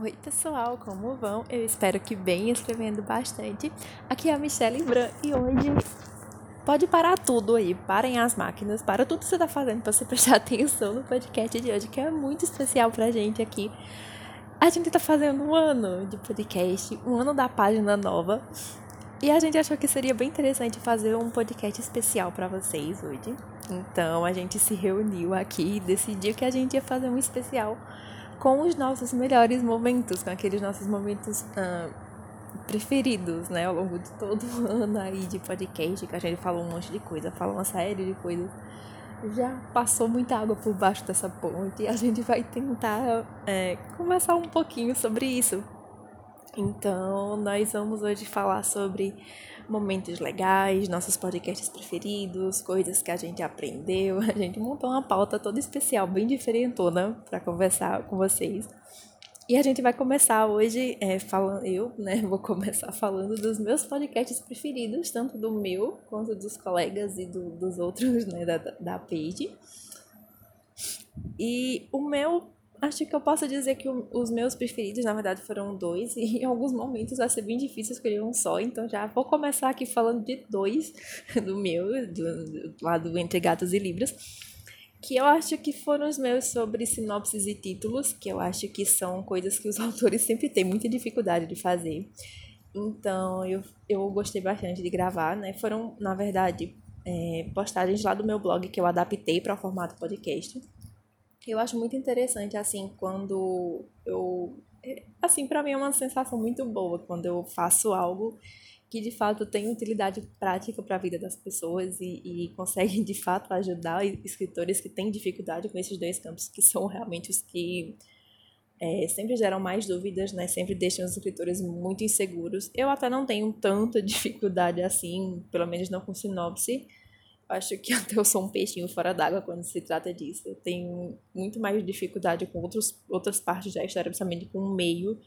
Oi pessoal, como vão? Eu espero que bem, escrevendo bastante. Aqui é a Michelle Bran e hoje pode parar tudo aí, parem as máquinas, para tudo que você está fazendo para você prestar atenção no podcast de hoje, que é muito especial pra gente aqui. A gente está fazendo um ano de podcast, um ano da página nova, e a gente achou que seria bem interessante fazer um podcast especial para vocês hoje. Então a gente se reuniu aqui e decidiu que a gente ia fazer um especial com os nossos melhores momentos, com aqueles nossos momentos preferidos, né, ao longo de todo o ano aí de podcast, que a gente falou um monte de coisa, falou uma série de coisas, já passou muita água por baixo dessa ponte e a gente vai tentar conversar um pouquinho sobre isso. Então, nós vamos hoje falar sobre momentos legais, nossos podcasts preferidos, coisas que a gente aprendeu. A gente montou uma pauta toda especial, bem diferentona, para conversar com vocês. E a gente vai começar hoje, vou começar falando dos meus podcasts preferidos, tanto do meu, quanto dos colegas e dos outros, né, da page. E o meu... Acho que eu posso dizer que os meus preferidos, na verdade, foram dois. E em alguns momentos vai ser bem difícil escolher um só. Então já vou começar aqui falando de dois do meu, lá do Entre Gatos e Livros. Que eu acho que foram os meus sobre sinopses e títulos. Que eu acho que são coisas que os autores sempre têm muita dificuldade de fazer. Então eu gostei bastante de gravar, né? Foram, na verdade, postagens lá do meu blog que eu adaptei para o formato podcast. Eu acho muito interessante, assim, quando eu... Assim, pra mim é uma sensação muito boa quando eu faço algo que, de fato, tem utilidade prática para a vida das pessoas e consegue, de fato, ajudar escritores que têm dificuldade com esses dois campos, que são realmente os que sempre geram mais dúvidas, né? Sempre deixam os escritores muito inseguros. Eu até não tenho tanta dificuldade assim, pelo menos não com sinopse. Acho que até eu sou um peixinho fora d'água quando se trata disso. Eu tenho muito mais dificuldade com outras partes da história, principalmente com o meio,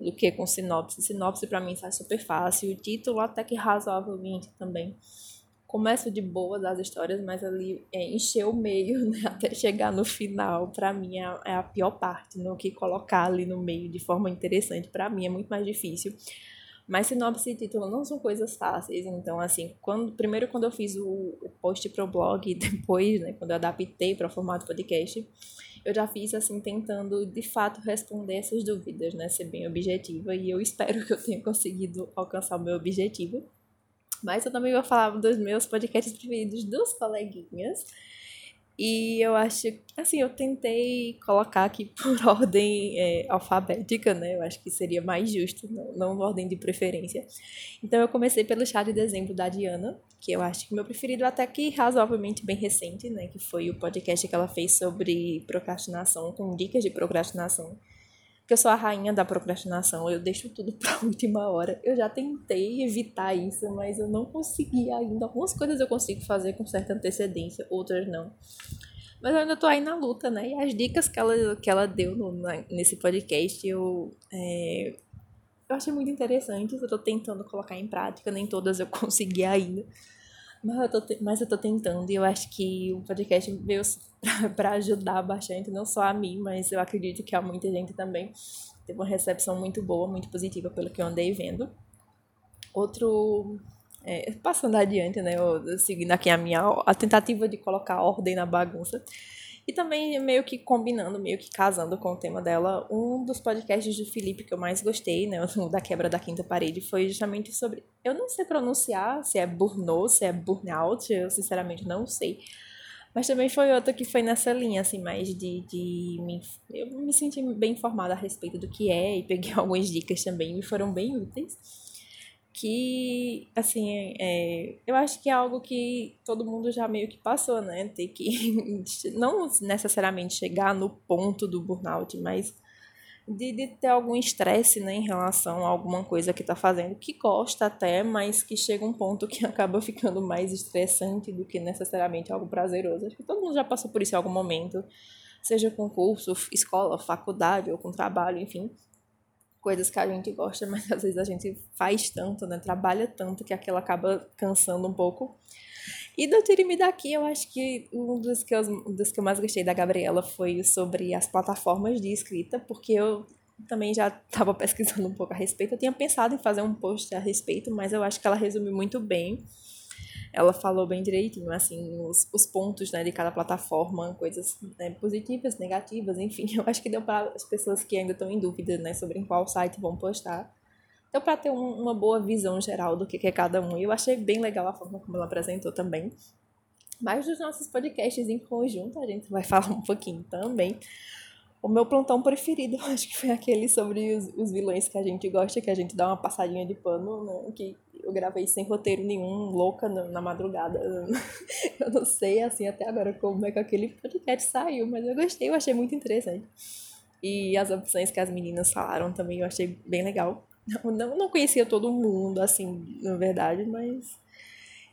do que com sinopse. Sinopse, pra mim, sai super fácil. O título, até que razoavelmente também. Começo de boas as histórias, mas ali encher o meio, né, até chegar no final, pra mim, é a pior parte. No que colocar ali no meio de forma interessante, pra mim, é muito mais difícil. Mas sinopse e título não são coisas fáceis, então, assim, quando eu fiz o post pro blog, depois, né, quando eu adaptei para o formato podcast, eu já fiz, assim, tentando, de fato, responder essas dúvidas, né, ser bem objetiva, e eu espero que eu tenha conseguido alcançar o meu objetivo. Mas eu também vou falar dos meus podcasts preferidos dos coleguinhas, e eu acho, assim, eu tentei colocar aqui por ordem alfabética, né? Eu acho que seria mais justo, não ordem de preferência. Então eu comecei pelo Chá de Dezembro da Diana, que eu acho que meu preferido até que razoavelmente bem recente, né? Que foi o podcast que ela fez sobre procrastinação, com dicas de procrastinação. Porque eu sou a rainha da procrastinação, eu deixo tudo pra última hora. Eu já tentei evitar isso, mas eu não consegui ainda. Algumas coisas eu consigo fazer com certa antecedência, outras não. Mas eu ainda tô aí na luta, né? E as dicas que ela deu nesse podcast, eu achei muito interessante. Eu tô tentando colocar em prática, nem todas eu consegui ainda. Mas eu tô tentando, e eu acho que o podcast veio para ajudar bastante, não só a mim, mas eu acredito que a muita gente também. Teve uma recepção muito boa, muito positiva, pelo que eu andei vendo. Outro, passando adiante, né, eu seguindo aqui a tentativa de colocar ordem na bagunça. E também meio que combinando, meio que casando com o tema dela, um dos podcasts do Felipe que eu mais gostei, né, o da Quebra da Quinta Parede, foi justamente sobre... Eu não sei pronunciar se é burnout, se é burnout, eu sinceramente não sei. Mas também foi outro que foi nessa linha, assim, mais eu me senti bem informada a respeito do que é e peguei algumas dicas também, me foram bem úteis. Que, assim, eu acho que é algo que todo mundo já meio que passou, né? Ter que não necessariamente chegar no ponto do burnout, mas de ter algum estresse, né, em relação a alguma coisa que tá fazendo, que gosta até, mas que chega um ponto que acaba ficando mais estressante do que necessariamente algo prazeroso. Acho que todo mundo já passou por isso em algum momento, seja com curso, escola, faculdade ou com trabalho, enfim. Coisas que a gente gosta, mas às vezes a gente faz tanto, né? Trabalha tanto que aquilo acaba cansando um pouco. E do Tire-me Daqui, eu acho que um dos que eu mais gostei da Gabriela foi sobre as plataformas de escrita, porque eu também já estava pesquisando um pouco a respeito. Eu tinha pensado em fazer um post a respeito, mas eu acho que ela resumiu muito bem. Ela falou bem direitinho, assim, os pontos, né, de cada plataforma, coisas, né, positivas, negativas, enfim. Eu acho que deu para as pessoas que ainda estão em dúvida, né, sobre em qual site vão postar. Deu para ter uma boa visão geral do que é cada um. E eu achei bem legal a forma como ela apresentou também. Mas dos nossos podcasts em conjunto, a gente vai falar um pouquinho também. O meu plantão preferido, eu acho que foi aquele sobre os vilões que a gente gosta, que a gente dá uma passadinha de pano, né? Que eu gravei sem roteiro nenhum, louca, na madrugada. Eu não sei, assim, até agora como é que aquele podcast saiu, mas eu gostei, eu achei muito interessante. E as opções que as meninas falaram também, eu achei bem legal. Não conhecia todo mundo, assim, na verdade, mas...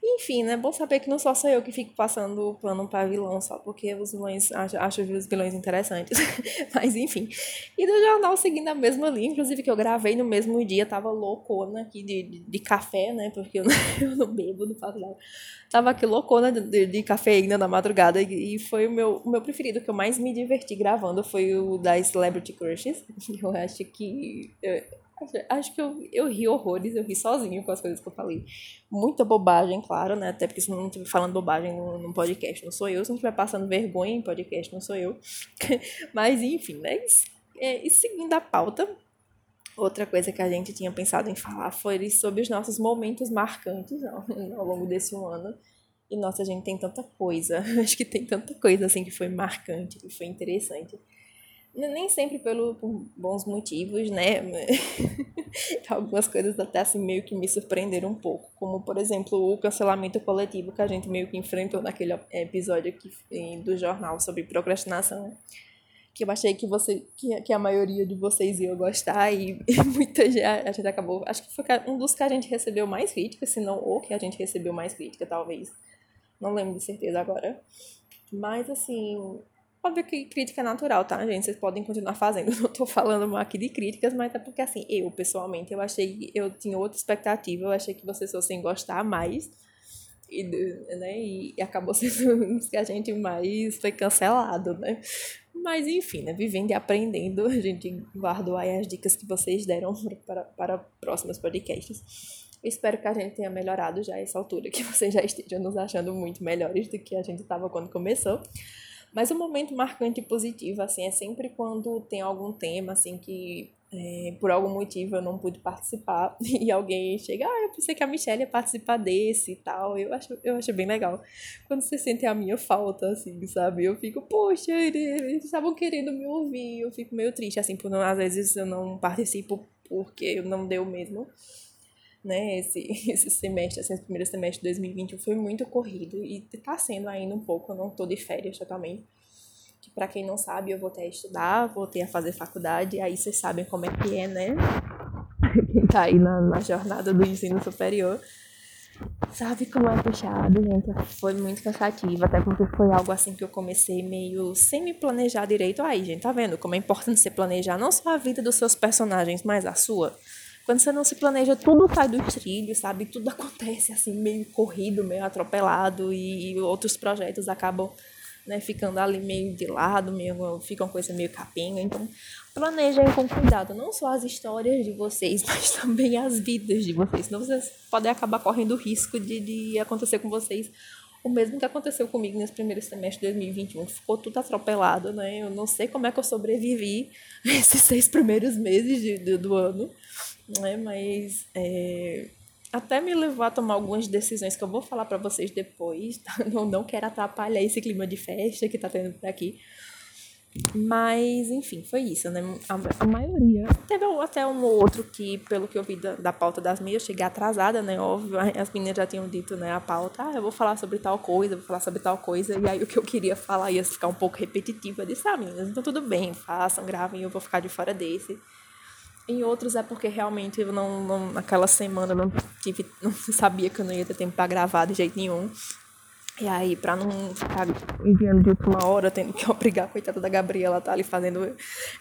Enfim, né? Bom saber que não só sou eu que fico passando o pano para vilão, só porque os vilões, acho os vilões interessantes. Mas, enfim. E do jornal, seguindo a mesma linha, inclusive, que eu gravei no mesmo dia, tava loucona aqui de café, né? Porque eu não bebo, não faço nada. Tava aqui loucona de cafeína na madrugada, e foi o meu preferido, que eu mais me diverti gravando, foi o da Celebrity Crushes. Eu acho que... Acho que eu ri horrores, eu ri sozinho com as coisas que eu falei. Muita bobagem, claro, né? Até porque se não estiver falando bobagem num podcast, não sou eu. Se não estiver passando vergonha em podcast, não sou eu. Mas, enfim, né? E seguindo a pauta, outra coisa que a gente tinha pensado em falar foi sobre os nossos momentos marcantes ao longo desse ano. E, nossa, a gente tem tanta coisa. Acho que tem tanta coisa, assim, que foi marcante, que foi interessante. Nem sempre por bons motivos, né? Algumas coisas até assim meio que me surpreenderam um pouco. Como, por exemplo, o cancelamento coletivo que a gente meio que enfrentou naquele episódio aqui do jornal sobre procrastinação. Que eu achei que a maioria de vocês ia gostar. E muita gente, a gente acabou... Acho que foi um dos que a gente recebeu mais crítica, se não o que a gente recebeu mais crítica, talvez. Não lembro de certeza agora. Mas, assim... Óbvio que crítica é natural, tá, gente? Vocês podem continuar fazendo. Não tô falando aqui de críticas, mas é porque, assim, eu, pessoalmente, eu tinha outra expectativa. Eu achei que vocês fossem gostar mais. E, né, e acabou sendo que a gente mais foi cancelado, né? Mas, enfim, né? Vivendo e aprendendo, a gente guardou aí as dicas que vocês deram para próximos podcasts. Eu espero que a gente tenha melhorado já essa altura, que vocês já estejam nos achando muito melhores do que a gente estava quando começou. Mas um momento marcante e positivo, assim, é sempre quando tem algum tema, assim, que por algum motivo eu não pude participar e alguém chega, eu pensei que a Michelle ia participar desse e tal. Eu acho bem legal. Quando vocês sentem a minha falta, assim, sabe? Eu fico, poxa, eles estavam querendo me ouvir. Eu fico meio triste, assim, porque às vezes eu não participo porque eu não deu mesmo. Né, esse semestre, assim, o primeiro semestre de 2021 foi muito corrido e tá sendo ainda um pouco, eu não tô de férias totalmente, que pra quem não sabe, eu voltei a estudar, voltei a fazer faculdade, aí vocês sabem como é que é, né, quem tá aí na jornada do ensino superior, sabe como é puxado, gente, foi muito cansativo, até porque foi algo assim que eu comecei meio sem me planejar direito, aí, gente, tá vendo como é importante você planejar não só a vida dos seus personagens, mas a sua. Quando você não se planeja, tudo sai dos trilhos, sabe? Tudo acontece assim, meio corrido, meio atropelado e outros projetos acabam, né, ficando ali meio de lado, fica uma coisa meio capenga. Então, planejem com cuidado, não só as histórias de vocês, mas também as vidas de vocês. Senão vocês podem acabar correndo o risco de acontecer com vocês o mesmo que aconteceu comigo nesse primeiro semestre de 2021. Ficou tudo atropelado, né? Eu não sei como é que eu sobrevivi esses 6 primeiros meses do ano. Né, mas até me levou a tomar algumas decisões que eu vou falar para vocês depois, tá? Não quero atrapalhar esse clima de festa que tá tendo por aqui, mas enfim, foi isso, né? A maioria, teve até um ou outro que, pelo que eu vi da pauta das minhas, eu cheguei atrasada, né, óbvio, as meninas já tinham dito, né, a pauta, eu vou falar sobre tal coisa, e aí o que eu queria falar ia ficar um pouco repetitivo, eu disse, meninas, então tudo bem, façam, gravem, eu vou ficar de fora desse. Em outros é porque realmente eu não naquela semana eu não sabia que eu não ia ter tempo para gravar de jeito nenhum. E aí, pra não ficar enviando de última hora, tendo que obrigar a coitada da Gabriela a tá ali fazendo,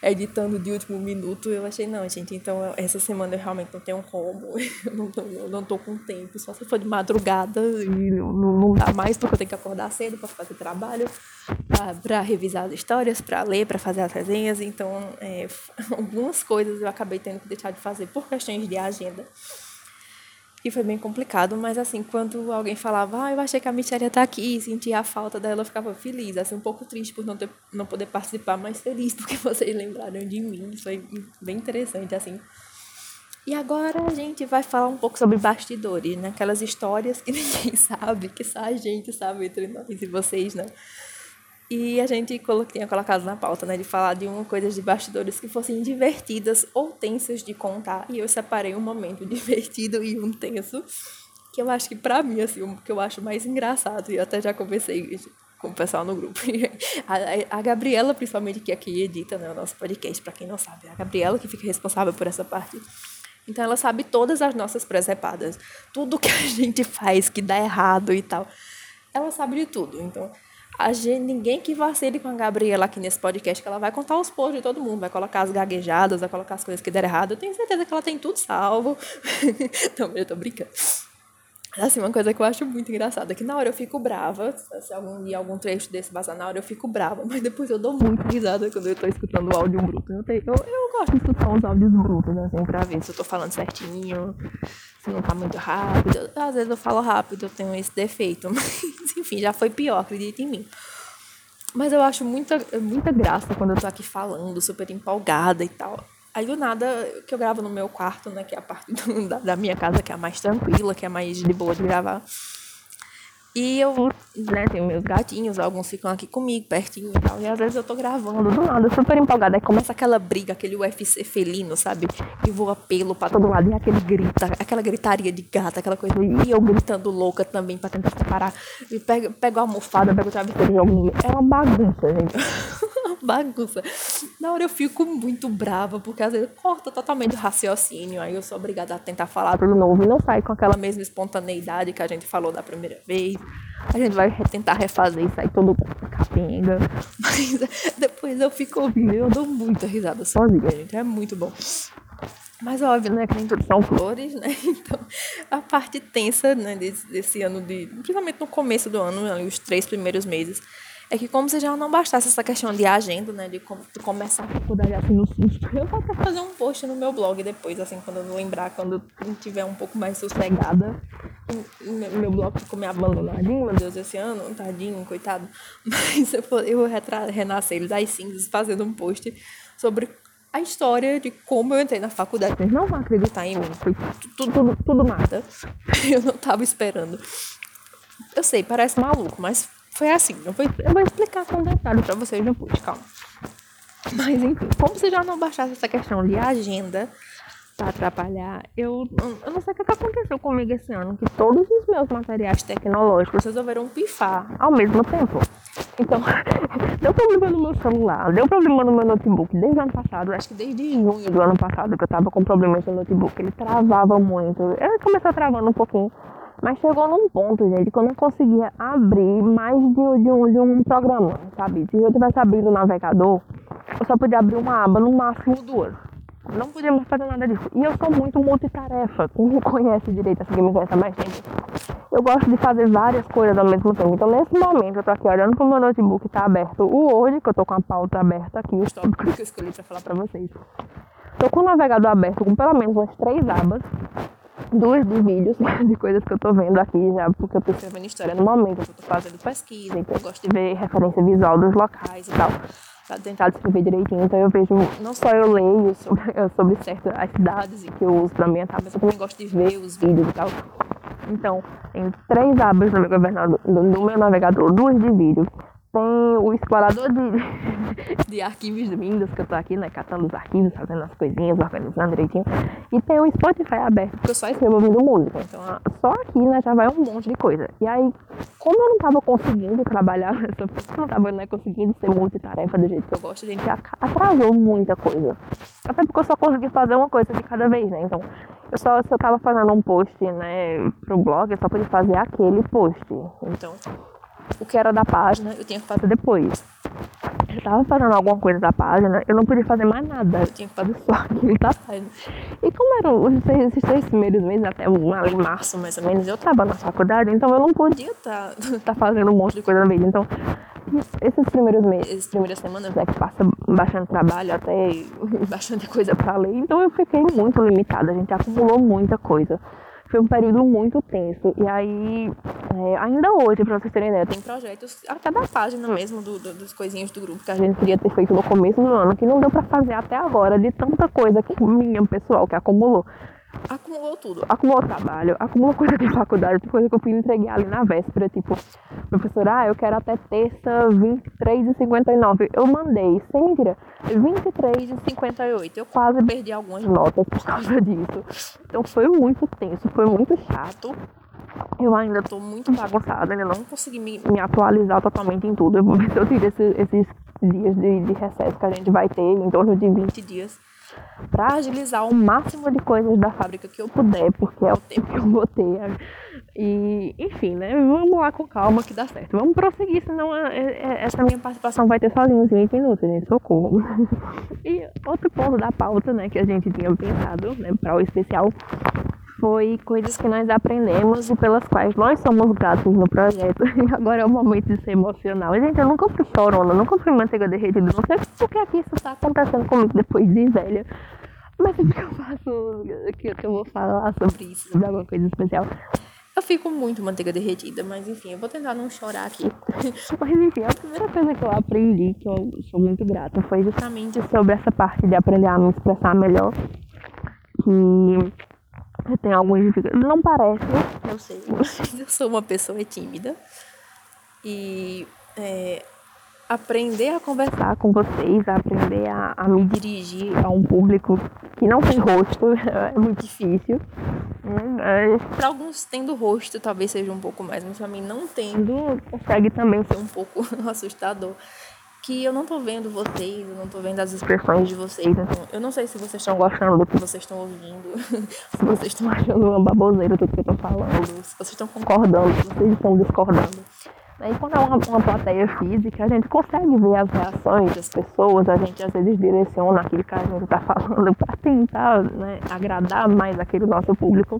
editando de último minuto, eu achei, não, gente, então essa semana eu realmente não tenho como, eu não tô com tempo, só se for de madrugada e não dá mais, porque eu tenho que acordar cedo pra fazer trabalho, pra revisar as histórias, pra ler, pra fazer as resenhas, então algumas coisas eu acabei tendo que deixar de fazer por questões de agenda. E foi bem complicado, mas assim, quando alguém falava, eu achei que a Michelle ia estar aqui, sentia a falta dela, eu ficava feliz, assim, um pouco triste por não poder participar, mas feliz porque vocês lembraram de mim, foi bem interessante, assim. E agora a gente vai falar um pouco sobre bastidores, né? Aquelas histórias que ninguém sabe, que só a gente sabe entre nós e vocês, né? E a gente tinha colocado na pauta, né, de falar de uma coisa de bastidores que fossem divertidas ou tensas de contar. E eu separei um momento divertido e um tenso, que eu acho que, pra mim, assim, o que eu acho mais engraçado, e eu até já conversei com o pessoal no grupo. A Gabriela, principalmente, que aqui edita, né, o nosso podcast, pra quem não sabe, a Gabriela que fica responsável por essa parte. Então, ela sabe todas as nossas presepadas, tudo que a gente faz que dá errado e tal. Ela sabe de tudo, então... ninguém que vacile com a Gabriela aqui nesse podcast, que ela vai contar os posts de todo mundo, vai colocar as gaguejadas, vai colocar as coisas que deram errado. Eu tenho certeza que ela tem tudo salvo. Também eu tô brincando. Assim, uma coisa que eu acho muito engraçada é que na hora eu fico brava, se algum trecho desse passar na hora eu fico brava, mas depois eu dou muito risada quando eu tô escutando o áudio bruto. Eu gosto de escutar os áudios brutos, né, assim, pra ver se eu tô falando certinho, se não tá muito rápido. Às vezes eu falo rápido, eu tenho esse defeito, mas enfim, já foi pior, acredita em mim. Mas eu acho muita graça quando eu tô aqui falando, super empolgada e tal. Aí do nada, que eu gravo no meu quarto, né, que é a parte da minha casa, que é a mais tranquila, que é a mais de boa de gravar. E eu, né, tenho meus gatinhos, alguns ficam aqui comigo, pertinho e tal. E às vezes eu tô gravando, do nada, super empolgada. Aí começa aquela briga, aquele UFC felino, sabe? E voa pelo pra todo lado, e aquela gritaria de gata, aquela coisa. E eu gritando louca também pra tentar separar. E pego a almofada, pego o travesseiro e jogo. É uma bagunça, gente. Bagunça. Na hora eu fico muito brava, porque às vezes corta totalmente o raciocínio, aí eu sou obrigada a tentar falar tudo novo e não sai com aquela mesma espontaneidade que a gente falou da primeira vez. A gente vai tentar refazer e sai todo capenga. Mas depois eu fico ouvindo e eu dou muita risada sozinha, gente. É muito bom. Mas óbvio, né, que nem tudo são flores, né? Então, a parte tensa, né, desse ano, principalmente no começo do ano, ali, os 3 primeiros meses, é que como se já não bastasse essa questão de agenda, né, de começar a faculdade assim no susto, eu vou até fazer um post no meu blog depois, assim, quando eu não lembrar, quando eu estiver um pouco mais sossegada. Meu blog ficou me abandonadinho, meu Deus, esse ano, tadinho, coitado. Mas eu renascer ele das cinzas fazendo um post sobre a história de como eu entrei na faculdade. Vocês não vão acreditar em mim, foi tudo nada. Eu não tava esperando. Eu sei, parece maluco, mas... foi assim, eu vou explicar com detalhe pra vocês depois, calma. Mas enfim, como se já não baixasse essa questão de agenda pra atrapalhar, eu não sei o que aconteceu comigo esse ano, que todos os meus materiais tecnológicos resolveram pifar ao mesmo tempo. Então, deu problema no meu celular, deu problema no meu notebook desde o ano passado, acho que desde junho do ano passado que eu tava com problemas no notebook, ele travava muito, ele começou travando um pouquinho. Mas chegou num ponto, gente, que eu não conseguia abrir mais de um programa, sabe? Se eu tivesse abrido o navegador, eu só podia abrir uma aba, no máximo 2. Não podia mais fazer nada disso. E eu sou muito multitarefa. Quem me conhece direito, assim, quem me conhece há mais tempo, eu gosto de fazer várias coisas ao mesmo tempo. Então, nesse momento, eu tô aqui olhando pro meu notebook, tá aberto o Word, que eu tô com a pauta aberta aqui, os tópicos que eu escolhi pra falar pra vocês. Tô com o navegador aberto com pelo menos umas 3 abas. 2 de vídeos de coisas que eu tô vendo aqui já, porque eu tô escrevendo história no momento, eu tô fazendo pesquisa, então eu gosto de ver referência visual dos locais e tal, pra tentar descrever direitinho. Então eu vejo, não só eu leio sobre certas as cidades que eu uso pra mim, tá? Mas eu também gosto de ver os vídeos e tal. Então, tem 3 abas no meu navegador, 2 de vídeos. Tem o explorador de arquivos do Windows, que eu tô aqui, né, catando os arquivos, fazendo as coisinhas, organizando direitinho. E tem o Spotify aberto, porque eu só escrevo ouvindo música. Então, só aqui, né, já vai um monte de coisa. E aí, como eu não tava conseguindo trabalhar, eu não tava, né, conseguindo ser multitarefa do jeito que eu gosto, a gente atrasou muita coisa. Até porque eu só consegui fazer uma coisa de cada vez, né, então... Se eu tava fazendo um post, né, pro blog, eu só podia fazer aquele post. Então... o que era da página, eu tinha que fazer depois. Eu tava fazendo alguma coisa da página, eu não podia fazer mais nada, eu tinha que fazer só aquilo da página. E como eram esses 3 primeiros meses, até ali em março mais ou menos, eu tava na faculdade, então eu não podia tá fazendo um monte de coisa na vida. Então, esses primeiros meses, essas primeiras semanas, né, que passa bastante trabalho, até bastante coisa pra ler, então eu fiquei muito limitada, a gente acumulou muita coisa. Foi um período muito tenso. E aí, ainda hoje, pra vocês terem ideia, tem projetos, até da página mesmo, dos coisinhos do grupo, que a gente queria ter feito no começo do ano, que não deu pra fazer até agora, de tanta coisa que minha, pessoal, que acumulou. Acumulou tudo. Acumulou trabalho, acumulou coisa de faculdade, coisa que eu fui entregar ali na véspera, tipo, professora, eu quero até terça 23h59. Eu mandei, sem mentira, 23h58. Eu quase perdi algumas notas por causa disso. Então foi muito tenso, foi muito chato. Eu ainda tô muito bagunçada, ainda não consegui me atualizar totalmente em tudo. Eu vou ver se eu tiro esses dias de recesso que a gente vai ter, em torno de 20 dias. Pra agilizar o máximo de coisas da fábrica que eu puder, porque é o tempo que eu botei. E, enfim, né? Vamos lá com calma que dá certo. Vamos prosseguir, senão essa minha participação vai ter sozinho uns 20 minutos, né? Socorro. E outro ponto da pauta, né, que a gente tinha pensado, né, para o especial, foi coisas que nós aprendemos e pelas quais nós somos gratos no projeto. E agora é o momento de ser emocional. E, gente, eu nunca fui chorona, nunca fui manteiga derretida. Não sei porque aqui isso tá acontecendo comigo depois de velha. Mas sempre que eu faço, que eu vou falar sobre isso, sobre alguma coisa especial, eu fico muito manteiga derretida. Mas, enfim, eu vou tentar não chorar aqui. Mas, enfim, a primeira coisa que eu aprendi, que eu sou muito grata, foi justamente sobre essa parte de aprender a me expressar melhor. E tem algumas dificuldades. Não parece, eu sei, mas eu sou uma pessoa tímida. E aprender a conversar com vocês, aprender a me dirigir a um público que não tem rosto, é muito difícil. Para alguns, tendo rosto, talvez seja um pouco mais, mas para mim, não tendo, consegue também ser um pouco assustador. Que eu não tô vendo vocês, eu não tô vendo as expressões de vocês, então eu não sei se vocês estão gostando do que vocês estão ouvindo, se vocês estão achando uma baboseira tudo que eu tô falando, se vocês estão concordando, se vocês estão discordando. E quando é uma plateia física, a gente consegue ver as reações das pessoas, a gente às vezes direciona aquilo que a gente tá falando pra tentar, né, agradar mais aquele nosso público.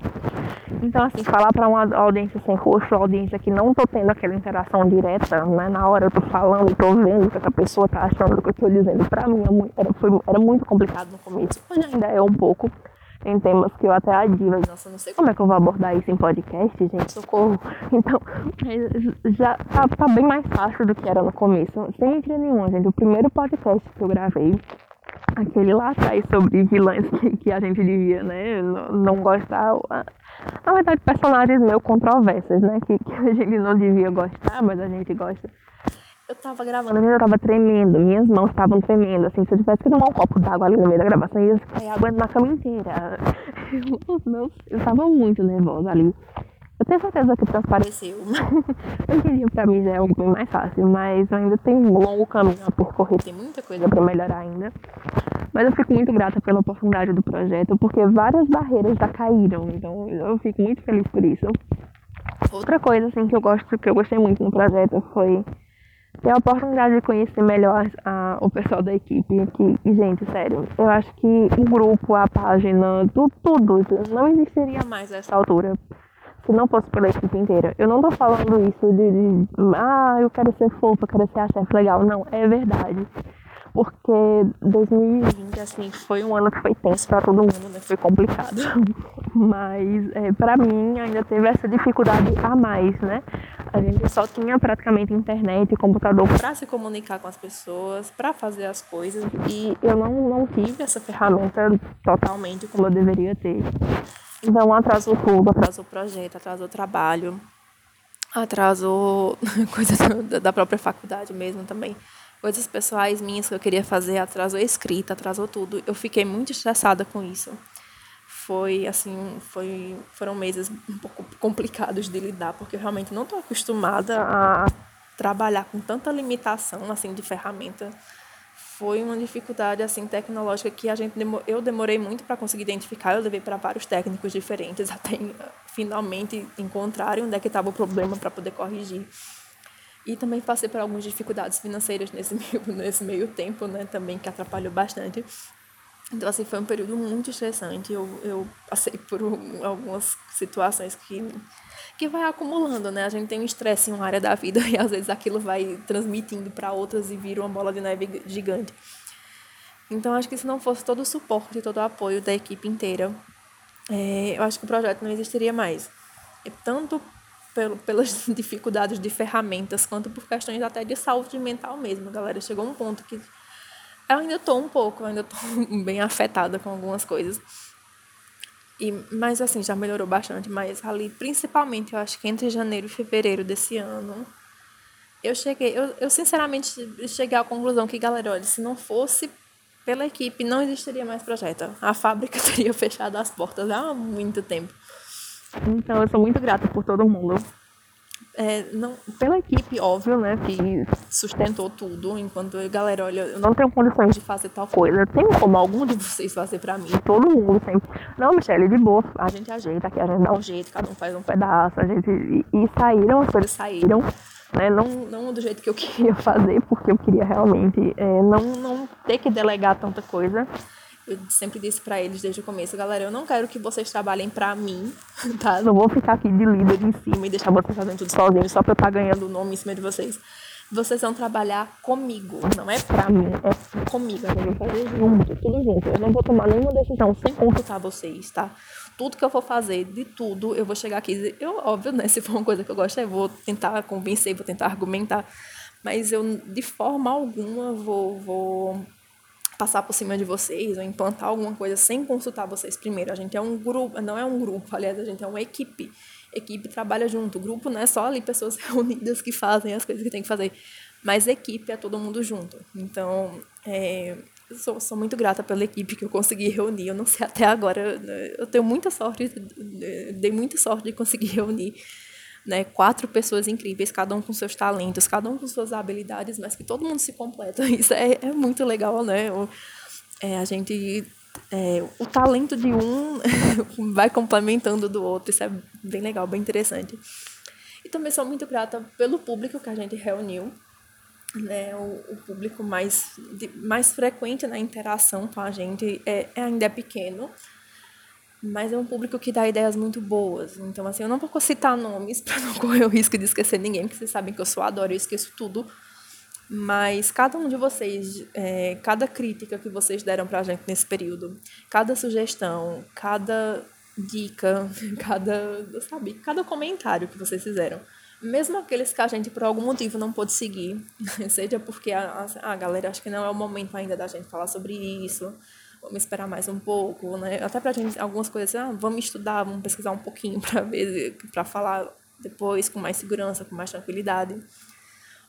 Então, assim, falar para uma audiência sem rosto, uma audiência que não tô tendo aquela interação direta, né? Na hora eu tô falando, tô vendo o que essa pessoa tá achando do que eu tô dizendo. Para mim era muito complicado no começo, mas ainda é um pouco. Tem temas que eu até adio, mas nossa, não sei como é que eu vou abordar isso em podcast, gente, socorro. Então, já tá bem mais fácil do que era no começo. Sem mentira nenhuma, gente. O primeiro podcast que eu gravei, aquele lá atrás sobre vilãs que a gente devia, né, não gostar. Na verdade, personagens meio controversas, né, que a gente não devia gostar, mas a gente gosta. Eu tava gravando, eu tava tremendo, minhas mãos estavam tremendo, assim, se eu tivesse que tomar um copo d'água ali no meio da gravação, eu ia cair água na cama inteira. Eu tava muito nervosa ali. Eu tenho certeza que transpareceu, mas hoje em dia pra mim já é um pouco mais fácil, mas eu ainda tenho um longo caminho a percorrer, tem muita coisa pra melhorar ainda. Mas eu fico muito grata pela oportunidade do projeto, porque várias barreiras já caíram, então eu fico muito feliz por isso. Outra coisa, assim, que eu gostei muito no projeto foi ter a oportunidade de conhecer melhor o pessoal da equipe aqui. E, gente, sério, eu acho que o grupo, a página, tudo, não existiria mais a essa altura se não fosse pela equipe inteira. Eu não tô falando isso eu quero ser fofa, eu quero ser a chefe legal. Não, é verdade. Porque 2020, assim, foi um ano que foi tenso pra todo mundo, né? Foi complicado. Mas, pra mim, ainda teve essa dificuldade a mais, né? A gente só tinha praticamente internet e computador pra se comunicar com as pessoas, pra fazer as coisas. E eu não tive essa ferramenta totalmente como eu deveria ter. Então, atrasou tudo, atrasou o projeto, atrasou o trabalho, atrasou coisas da própria faculdade mesmo também. Coisas pessoais minhas que eu queria fazer, atrasou a escrita, atrasou tudo. Eu fiquei muito estressada com isso. Foram meses um pouco complicados de lidar, porque eu realmente não estou acostumada a trabalhar com tanta limitação, assim, de ferramenta. Foi uma dificuldade, assim, tecnológica que eu demorei muito para conseguir identificar. Eu levei para vários técnicos diferentes até finalmente encontrarem onde é que estava o problema para poder corrigir. E também passei por algumas dificuldades financeiras nesse meio tempo, né? Também que atrapalhou bastante. Então, assim, foi um período muito estressante. Eu passei por algumas situações que vai acumulando, né? A gente tem um estresse em uma área da vida e, às vezes, aquilo vai transmitindo para outras e vira uma bola de neve gigante. Então, acho que se não fosse todo o suporte, todo o apoio da equipe inteira, eu acho que o projeto não existiria mais. É tanto pelas dificuldades de ferramentas, quanto por questões até de saúde mental mesmo, galera. Chegou um ponto que eu ainda estou eu ainda estou bem afetada com algumas coisas. Mas assim, já melhorou bastante. Mas ali, principalmente, eu acho que entre janeiro e fevereiro desse ano, eu sinceramente cheguei à conclusão que, galera, olha, se não fosse pela equipe, não existiria mais projeto. A fábrica teria fechado as portas há muito tempo. Então, eu sou muito grata por todo mundo. Pela equipe, óbvio, né, que sustentou tudo, enquanto eu, galera, olha, eu não tenho condições de fazer tal coisa, tem como algum de vocês fazer pra mim? Todo mundo tem. Não, Michelle, de boa, a gente ajeita aqui, a gente dá um jeito, cada um faz um pedaço, a gente... E saíram, as coisas saíram, né, não do jeito que eu queria fazer, porque eu queria realmente não ter que delegar tanta coisa. Eu sempre disse pra eles desde o começo, galera, eu não quero que vocês trabalhem pra mim, tá? Não vou ficar aqui de líder em cima e deixar vocês fazendo tudo sozinhos só pra eu estar ganhando o nome em cima de vocês. Vocês vão trabalhar comigo, não é pra mim, é comigo. A gente vai fazer junto, tudo junto. Eu não vou tomar nenhuma decisão sem consultar vocês, tá? Tudo que eu for fazer, de tudo, eu vou chegar aqui e dizer, óbvio, né, se for uma coisa que eu gosto, eu vou tentar convencer, vou tentar argumentar, mas eu, de forma alguma, vou passar por cima de vocês ou implantar alguma coisa sem consultar vocês primeiro. A gente é um grupo, não é um grupo, aliás, a gente é uma equipe. Equipe trabalha junto. Grupo não é só ali pessoas reunidas que fazem as coisas que tem que fazer, mas equipe é todo mundo junto. Então, eu sou muito grata pela equipe que eu consegui reunir. Eu não sei até agora, eu tenho muita sorte, dei muita sorte de conseguir reunir, né, 4 pessoas incríveis, cada um com seus talentos, cada um com suas habilidades, mas que todo mundo se completa. Isso é muito legal, né? O talento de um vai complementando do outro. Isso é bem legal, bem interessante. E também sou muito grata pelo público que a gente reuniu, né? O público mais frequente na interação com a gente ainda é pequeno, mas é um público que dá ideias muito boas. Então, assim, eu não vou citar nomes para não correr o risco de esquecer ninguém, porque vocês sabem que eu adoro, eu esqueço tudo. Mas cada um de vocês, cada crítica que vocês deram para a gente nesse período, cada sugestão, cada dica, cada comentário que vocês fizeram, mesmo aqueles que a gente, por algum motivo, não pôde seguir, seja porque, galera, acho que não é o momento ainda da gente falar sobre isso, vamos esperar mais um pouco, né? Até pra gente, algumas coisas, vamos estudar, vamos pesquisar um pouquinho pra ver, pra falar depois com mais segurança, com mais tranquilidade.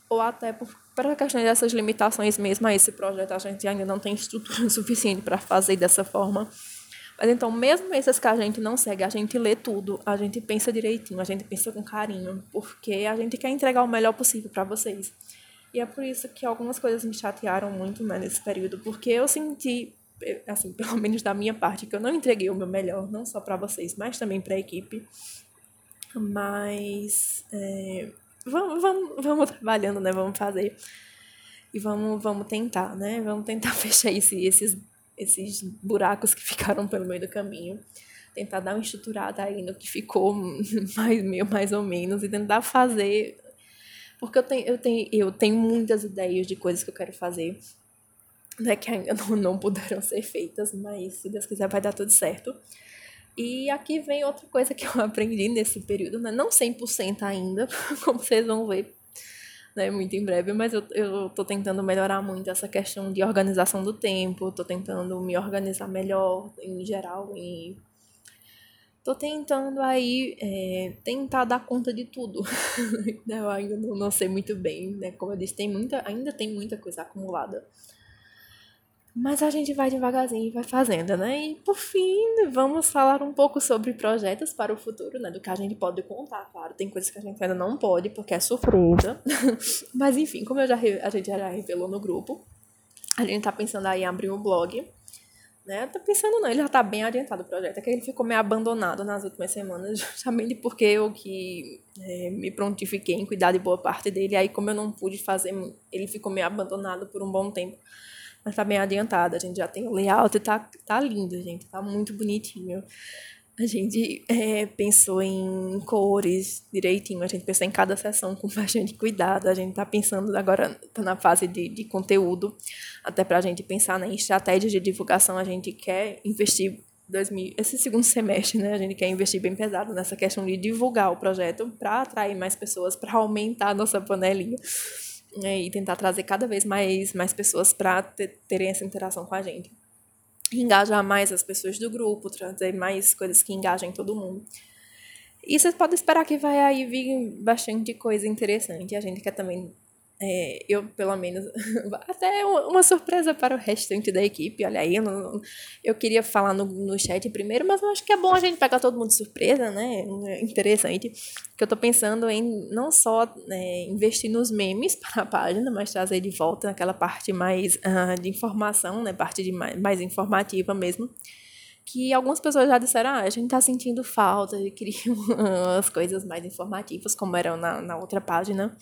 Ou até para a questão dessas limitações mesmo a esse projeto, a gente ainda não tem estrutura suficiente para fazer dessa forma. Mas então, mesmo essas que a gente não segue, a gente lê tudo, a gente pensa direitinho, a gente pensa com carinho, porque a gente quer entregar o melhor possível para vocês. E é por isso que algumas coisas me chatearam muito, né, nesse período, porque eu senti, assim, pelo menos da minha parte, que eu não entreguei o meu melhor, não só para vocês, mas também para a equipe. Mas vamos trabalhando, né? Vamos fazer e vamos tentar, né? Vamos tentar fechar esses buracos que ficaram pelo meio do caminho, tentar dar uma estruturada aí no que ficou mais ou menos e tentar fazer, porque eu tenho muitas ideias de coisas que eu quero fazer, né, que ainda não puderam ser feitas, mas se Deus quiser vai dar tudo certo. E aqui vem outra coisa que eu aprendi nesse período, né? Não 100% ainda, como vocês vão ver, né, muito em breve, mas eu tô tentando melhorar muito essa questão de organização do tempo, tô tentando me organizar melhor em geral, tô tentando aí tentar dar conta de tudo. Eu ainda não sei muito bem, né? Como eu disse, ainda tem muita coisa acumulada. Mas a gente vai devagarzinho e vai fazendo, né? E, por fim, vamos falar um pouco sobre projetos para o futuro, né? Do que a gente pode contar, claro. Tem coisas que a gente ainda não pode, porque é surpresa. Mas, enfim, como a gente já revelou no grupo, a gente tá pensando aí em abrir um blog, né? Não tô pensando não, ele já tá bem adiantado o projeto. É que ele ficou meio abandonado nas últimas semanas, justamente porque eu que me prontifiquei em cuidar de boa parte dele. Aí, como eu não pude fazer, ele ficou meio abandonado por um bom tempo. Mas tá bem adiantado, a gente já tem o layout e tá lindo, gente. Tá muito bonitinho. A gente pensou em cores direitinho, a gente pensou em cada sessão com bastante cuidado, a gente está pensando agora, está na fase de conteúdo, até para a gente pensar, né, em estratégias de divulgação. A gente quer investir, esse segundo semestre, né, a gente quer investir bem pesado nessa questão de divulgar o projeto para atrair mais pessoas, para aumentar a nossa panelinha, né, e tentar trazer cada vez mais pessoas para terem essa interação com a gente. Engajar mais as pessoas do grupo, trazer mais coisas que engajem todo mundo. E vocês podem esperar que vai aí vir bastante coisa interessante. A gente quer também, eu pelo menos, até uma surpresa para o restante da equipe. Olha aí, eu queria falar no chat primeiro, mas eu acho que é bom a gente pegar todo mundo de surpresa, né? Interessante. Que eu tô pensando em não só investir nos memes para a página, mas trazer de volta aquela parte mais de informação, né? Parte mais informativa mesmo. Que algumas pessoas já disseram, a gente tá sentindo falta de querer as coisas mais informativas, como eram na outra página.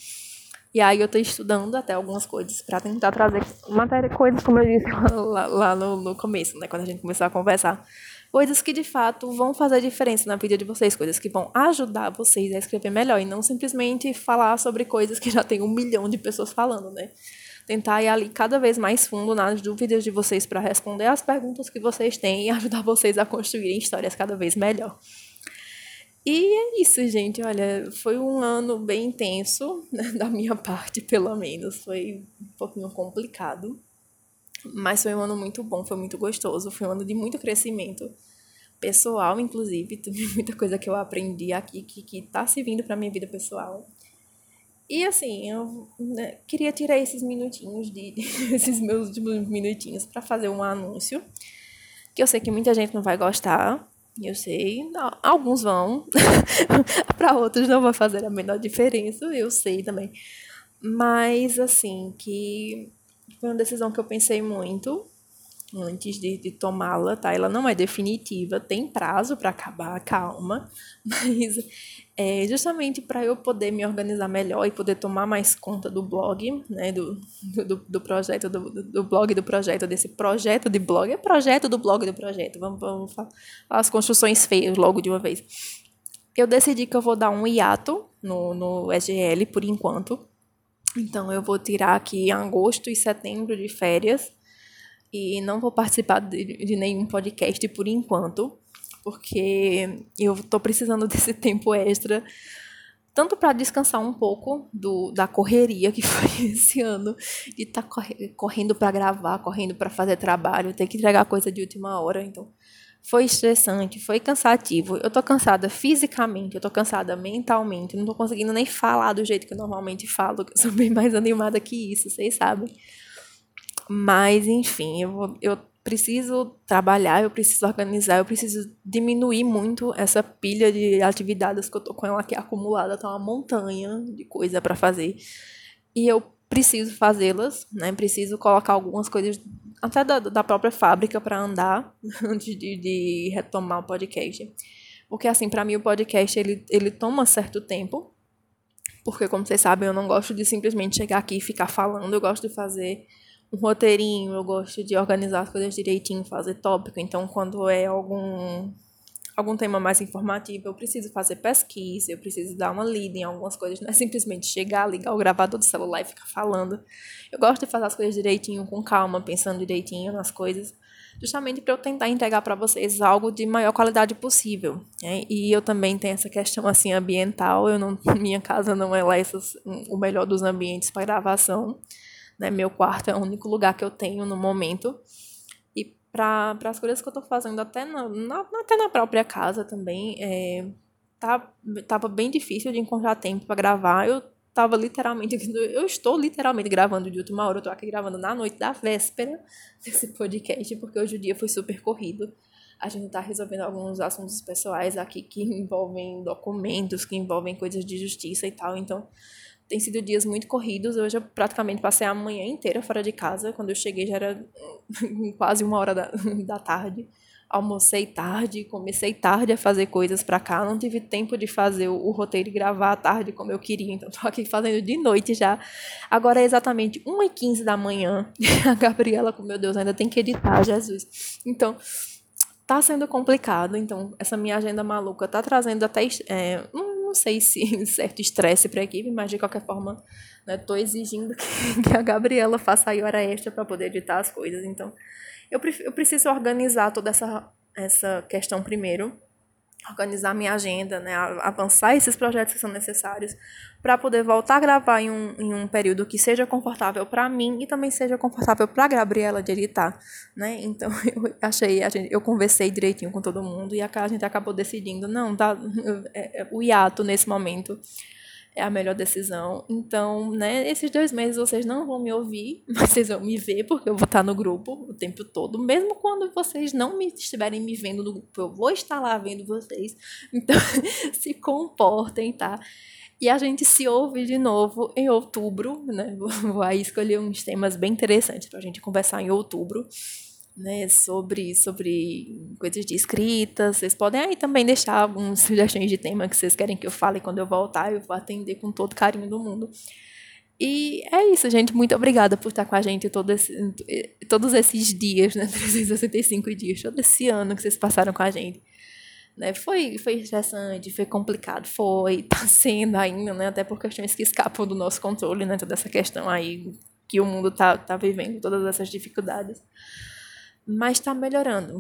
E aí eu estou estudando até algumas coisas para tentar trazer matéria, coisas, como eu disse lá no começo, né, quando a gente começou a conversar. Coisas que, de fato, vão fazer diferença na vida de vocês. Coisas que vão ajudar vocês a escrever melhor. E não simplesmente falar sobre coisas que já tem 1 milhão de pessoas falando, né? Tentar ir ali cada vez mais fundo nas dúvidas de vocês para responder as perguntas que vocês têm e ajudar vocês a construírem histórias cada vez melhor. E é isso, gente. Olha, foi um ano bem intenso, né, da minha parte, pelo menos. Foi um pouquinho complicado, mas foi um ano muito bom, foi muito gostoso. Foi um ano de muito crescimento pessoal, inclusive. Teve muita coisa que eu aprendi aqui que tá servindo para minha vida pessoal. E assim, eu queria tirar esses minutinhos, esses meus últimos minutinhos, para fazer um anúncio que eu sei que muita gente não vai gostar. Eu sei, alguns vão, para outros não vai fazer a menor diferença, eu sei também. Mas, assim, que foi uma decisão que eu pensei muito antes de tomá-la, tá? Ela não é definitiva, tem prazo para acabar, calma. Mas é justamente para eu poder me organizar melhor e poder tomar mais conta do blog, né? Do projeto, do blog do projeto, desse projeto de blog. É projeto do blog do projeto. Vamos falar as construções feias logo de uma vez. Eu decidi que eu vou dar um hiato no SGL por enquanto. Então, eu vou tirar aqui em agosto e setembro de férias. E não vou participar de nenhum podcast por enquanto, porque eu estou precisando desse tempo extra, tanto para descansar um pouco da correria que foi esse ano, de estar correndo para gravar, correndo para fazer trabalho, ter que entregar coisa de última hora. Então, foi estressante, foi cansativo. Eu estou cansada fisicamente, eu estou cansada mentalmente, eu não estou conseguindo nem falar do jeito que eu normalmente falo, que eu sou bem mais animada que isso, vocês sabem. Mas, enfim, eu preciso trabalhar, eu preciso organizar, eu preciso diminuir muito essa pilha de atividades que eu tô com ela aqui acumulada, tá uma montanha de coisa para fazer. E eu preciso fazê-las, né? Preciso colocar algumas coisas até da própria fábrica para andar antes de retomar o podcast. Porque, assim, para mim o podcast ele toma certo tempo, porque, como vocês sabem, eu não gosto de simplesmente chegar aqui e ficar falando, eu gosto de fazer um roteirinho, eu gosto de organizar as coisas direitinho, fazer tópico. Então, quando é algum tema mais informativo, eu preciso fazer pesquisa, eu preciso dar uma lida em algumas coisas, não é simplesmente chegar, ligar o gravador do celular e ficar falando. Eu gosto de fazer as coisas direitinho, com calma, pensando direitinho nas coisas, justamente para eu tentar entregar para vocês algo de maior qualidade possível, né? E eu também tenho essa questão, assim, ambiental. Minha casa não é lá o melhor dos ambientes para gravação, né? Meu quarto é o único lugar que eu tenho no momento. E para as coisas que eu estou fazendo, até na própria casa também, tava bem difícil de encontrar tempo para gravar. Eu estou literalmente gravando de última hora. Eu estou aqui gravando na noite da véspera desse podcast, porque hoje o dia foi super corrido. A gente está resolvendo alguns assuntos pessoais aqui que envolvem documentos, que envolvem coisas de justiça e tal. Então, Tem sido dias muito corridos. Hoje eu praticamente passei a manhã inteira fora de casa. Quando eu cheguei já era quase 1h da tarde. Almocei tarde, comecei tarde a fazer coisas pra cá. Não tive tempo de fazer o roteiro e gravar à tarde como eu queria. Então, tô aqui fazendo de noite já. Agora é exatamente 1h15 da manhã. A Gabriela, meu Deus, ainda tem que editar, Jesus. Então, tá sendo complicado. Então, essa minha agenda maluca tá trazendo até... não sei se certo estresse pra equipe, mas de qualquer forma, né, tô exigindo que a Gabriela faça aí hora extra pra poder editar as coisas. Então... Eu preciso organizar toda essa questão primeiro, organizar minha agenda, né, avançar esses projetos que são necessários para poder voltar a gravar em um período que seja confortável para mim e também seja confortável para a Gabriela de editar, né? Então, eu conversei direitinho com todo mundo e a gente acabou decidindo, não, tá, o hiato nesse momento é a melhor decisão. Então, né, esses 2 meses vocês não vão me ouvir, mas vocês vão me ver, porque eu vou estar no grupo o tempo todo. Mesmo quando vocês não me estiverem me vendo no grupo, eu vou estar lá vendo vocês. Então, se comportem, tá? E a gente se ouve de novo em outubro, né? Vou aí escolher uns temas bem interessantes pra gente conversar em outubro, né, sobre coisas de escrita. Vocês podem aí também deixar algumas sugestões de tema que vocês querem que eu fale quando eu voltar. Eu vou atender com todo carinho do mundo. E é isso, gente. Muito obrigada por estar com a gente todos esses dias, né, 365 dias, todo esse ano que vocês passaram com a gente. Né, foi estressante, foi complicado, tá sendo ainda, né, até por questões que escapam do nosso controle, né, toda essa questão aí que o mundo tá vivendo, todas essas dificuldades. Mas tá melhorando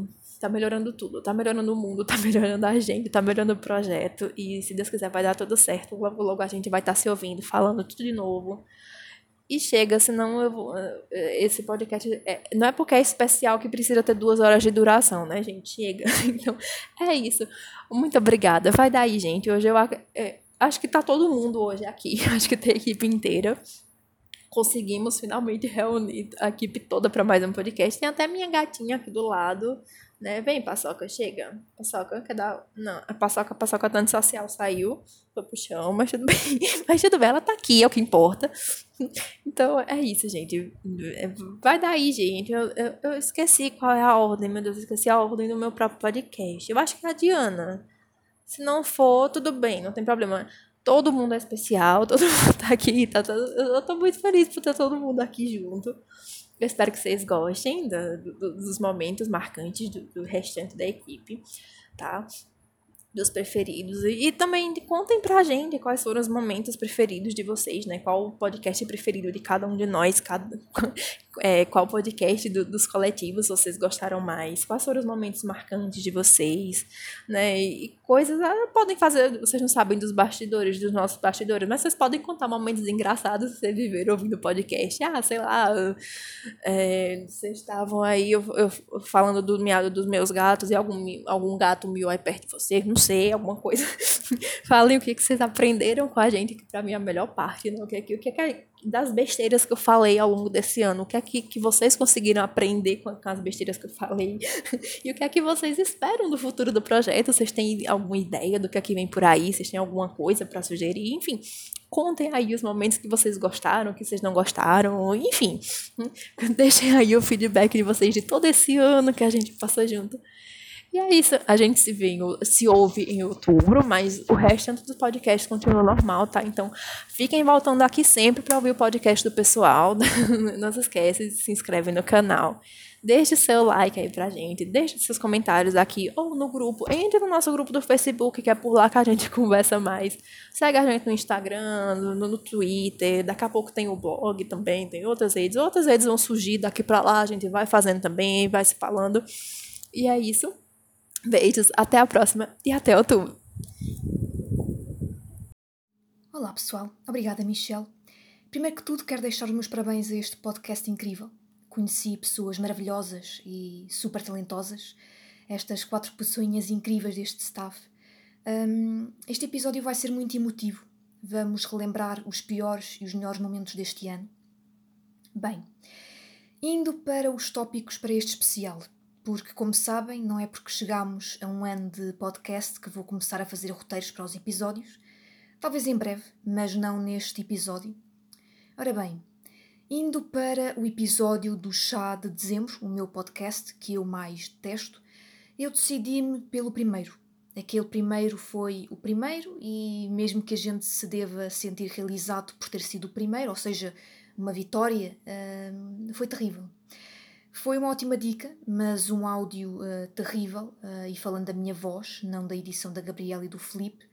tudo, tá melhorando o mundo, tá melhorando a gente, tá melhorando o projeto e se Deus quiser vai dar tudo certo, logo logo a gente vai estar se ouvindo, falando tudo de novo e chega, senão esse podcast, não é porque é especial que precisa ter 2 horas de duração, né gente, chega, então é isso, muito obrigada, vai daí gente, hoje acho que tá todo mundo hoje aqui, acho que tem a equipe inteira. Conseguimos finalmente reunir a equipe toda para mais um podcast. Tem até minha gatinha aqui do lado, né? Vem, Paçoca, chega. Paçoca, quer dar... Não, a Paçoca tanto social saiu. Foi pro chão, mas tudo bem. Mas tudo bem, ela tá aqui, é o que importa. Então, é isso, gente. Vai daí, gente. Eu esqueci qual é a ordem, meu Deus. Eu esqueci a ordem do meu próprio podcast. Eu acho que é a Diana. Se não for, tudo bem, não tem problema. Todo mundo é especial, todo mundo tá aqui, eu tô muito feliz por ter todo mundo aqui junto. Eu espero que vocês gostem dos momentos marcantes do restante da equipe, tá? Dos preferidos. E também contem pra gente quais foram os momentos preferidos de vocês, né? Qual o podcast preferido de cada um de nós, qual podcast dos coletivos vocês gostaram mais, quais foram os momentos marcantes de vocês, né, e coisas, podem fazer, vocês não sabem dos nossos bastidores, mas vocês podem contar momentos engraçados que vocês viveram ouvindo o podcast, sei lá, vocês estavam aí eu falando do miado dos meus gatos e algum gato miou aí perto de vocês, não sei, alguma coisa, falem o que vocês aprenderam com a gente, que pra mim é a melhor parte, né, o que é das besteiras que eu falei ao longo desse ano, o que é que vocês conseguiram aprender com as besteiras que eu falei e o que é que vocês esperam do futuro do projeto, vocês têm alguma ideia do que é que vem por aí, vocês têm alguma coisa para sugerir, enfim, contem aí os momentos que vocês gostaram, que vocês não gostaram, enfim, deixem aí o feedback de vocês de todo esse ano que a gente passou junto. E é isso, a gente se ouve em outubro, mas o restante do podcast continua normal, tá? Então, fiquem voltando aqui sempre para ouvir o podcast do pessoal. Não se esquece de se inscrever no canal. Deixe o seu like aí pra gente, deixe seus comentários aqui ou no grupo. Entre no nosso grupo do Facebook, que é por lá que a gente conversa mais. Segue a gente no Instagram, no Twitter, daqui a pouco tem o blog também, tem outras redes. Outras redes vão surgir daqui pra lá, a gente vai fazendo também, vai se falando. E é isso. Beijos, até a próxima e até outubro. Olá pessoal, obrigada Michelle. Primeiro que tudo quero deixar os meus parabéns a este podcast incrível. Conheci pessoas maravilhosas e super talentosas, estas 4 pessoinhas incríveis deste staff. Este episódio vai ser muito emotivo. Vamos relembrar os piores e os melhores momentos deste ano. Bem, indo para os tópicos para este especial. Porque, como sabem, não é porque chegámos a 1 ano de podcast que vou começar a fazer roteiros para os episódios. Talvez em breve, mas não neste episódio. Ora bem, indo para o episódio do Chá de Dezembro, o meu podcast que eu mais detesto, eu decidi-me pelo primeiro. Aquele primeiro foi o primeiro e mesmo que a gente se deva sentir realizado por ter sido o primeiro, ou seja, uma vitória, foi terrível. Foi uma ótima dica, mas um áudio terrível, e falando da minha voz, não da edição da Gabriela e do Felipe.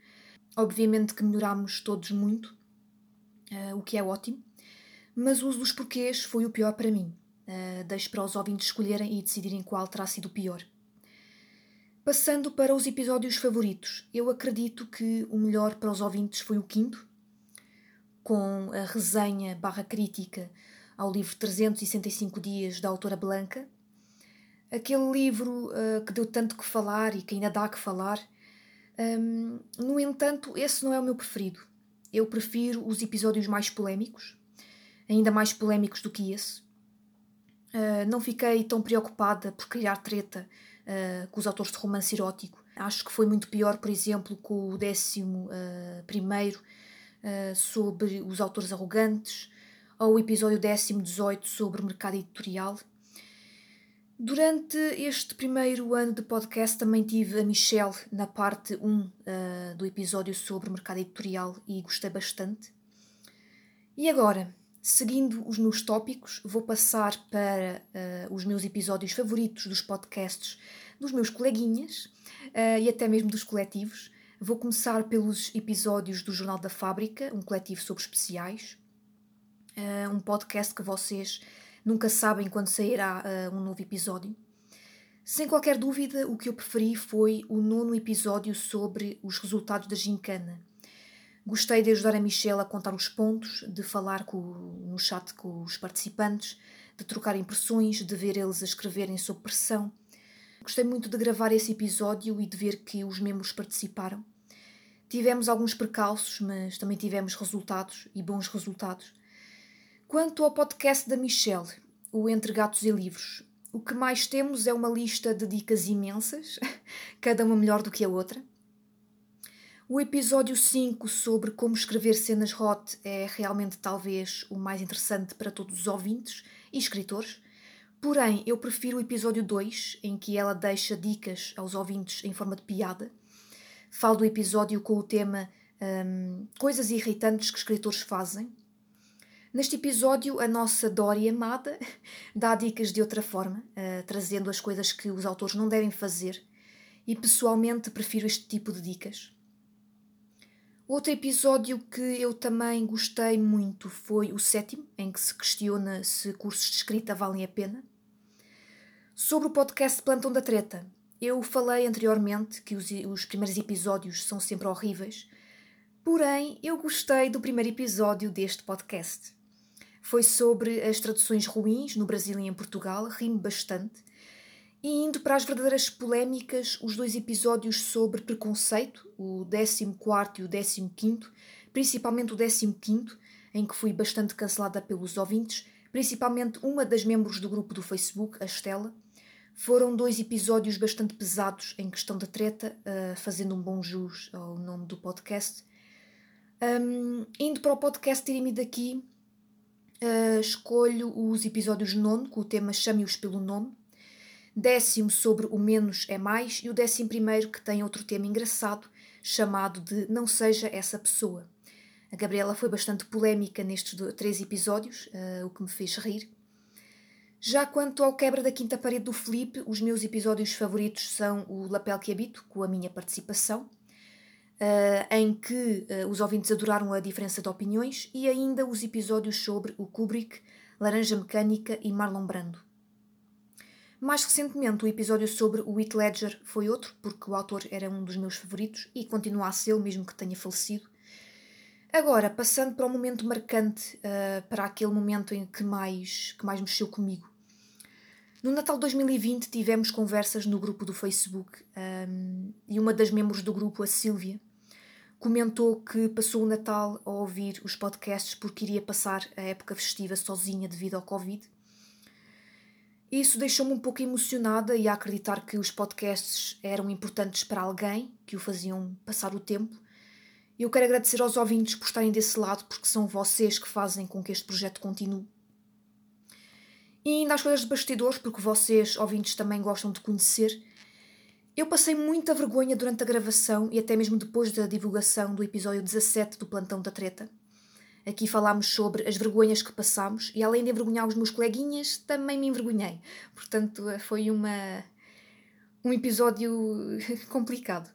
Obviamente que melhorámos todos muito, o que é ótimo, mas o uso dos porquês foi o pior para mim. Deixo para os ouvintes escolherem e decidirem qual terá sido o pior. Passando para os episódios favoritos, eu acredito que o melhor para os ouvintes foi o quinto, com a resenha barra crítica ao livro 365 dias da autora Blanca. Aquele livro que deu tanto que falar e que ainda dá que falar. No entanto, esse não é o meu preferido. Eu prefiro os episódios mais polémicos, ainda mais polémicos do que esse. Não fiquei tão preocupada por criar treta com os autores de romance erótico. Acho que foi muito pior, por exemplo, com o 11º, sobre os autores arrogantes, ou o episódio 18 sobre o mercado editorial. Durante este primeiro ano de podcast também tive a Michelle na parte 1 do episódio sobre o mercado editorial e gostei bastante. E agora, seguindo os meus tópicos, vou passar para os meus episódios favoritos dos podcasts dos meus coleguinhas e até mesmo dos coletivos. Vou começar pelos episódios do Jornal da Fábrica, um coletivo sobre especiais, um podcast que vocês nunca sabem quando sairá um novo episódio. Sem qualquer dúvida, o que eu preferi foi o 9º episódio sobre os resultados da gincana. Gostei de ajudar a Michelle a contar os pontos, de falar no chat com os participantes, de trocar impressões, de ver eles a escreverem sob pressão. Gostei muito de gravar esse episódio e de ver que os membros participaram. Tivemos alguns percalços, mas também tivemos resultados, e bons resultados. Quanto ao podcast da Michelle, o Entre Gatos e Livros, o que mais temos é uma lista de dicas imensas, cada uma melhor do que a outra. O episódio 5 sobre como escrever cenas hot é realmente talvez o mais interessante para todos os ouvintes e escritores. Porém, eu prefiro o episódio 2, em que ela deixa dicas aos ouvintes em forma de piada. Falo do episódio com o tema coisas irritantes que escritores fazem. Neste episódio, a nossa Dori amada dá dicas de outra forma, trazendo as coisas que os autores não devem fazer. E pessoalmente prefiro este tipo de dicas. Outro episódio que eu também gostei muito foi o 7º, em que se questiona se cursos de escrita valem a pena. Sobre o podcast Plantão da Treta, eu falei anteriormente que os primeiros episódios são sempre horríveis, porém eu gostei do primeiro episódio deste podcast. Foi sobre as traduções ruins no Brasil e em Portugal, ri-me bastante. E indo para as verdadeiras polémicas, os 2 episódios sobre preconceito, o 14º e o 15º, principalmente o 15º, em que fui bastante cancelada pelos ouvintes, principalmente uma das membros do grupo do Facebook, a Estela. Foram 2 episódios bastante pesados em questão de treta, fazendo um bom jus ao nome do podcast. Indo para o podcast Tire-me daqui, escolho os episódios 9, com o tema Chame-os pelo Nome, 10º sobre o menos é mais e o 11º que tem outro tema engraçado, chamado de Não Seja Essa Pessoa. A Gabriela foi bastante polémica nestes 3 episódios, o que me fez rir. Já quanto ao Quebra da Quinta Parede do Felipe, os meus episódios favoritos são o Lapel que Habito, com a minha participação, em que os ouvintes adoraram a diferença de opiniões, e ainda os episódios sobre o Kubrick, Laranja Mecânica e Marlon Brando. Mais recentemente, o episódio sobre o Heath Ledger foi outro, porque o autor era um dos meus favoritos e continua a ser, mesmo que tenha falecido. Agora, passando para o momento marcante, para aquele momento em que mais mexeu comigo. No Natal de 2020 tivemos conversas no grupo do Facebook e uma das membros do grupo, a Silvia, comentou que passou o Natal a ouvir os podcasts porque iria passar a época festiva sozinha devido ao Covid. Isso deixou-me um pouco emocionada e a acreditar que os podcasts eram importantes para alguém, que o faziam passar o tempo, Eu quero agradecer aos ouvintes por estarem desse lado, porque são vocês que fazem com que este projeto continue. E ainda as coisas de bastidores, porque vocês, ouvintes, também gostam de conhecer. Eu passei muita vergonha durante a gravação e até mesmo depois da divulgação do episódio 17 do Plantão da Treta. Aqui falámos sobre as vergonhas que passámos e, além de envergonhar os meus coleguinhas, também me envergonhei. Portanto, foi um episódio complicado.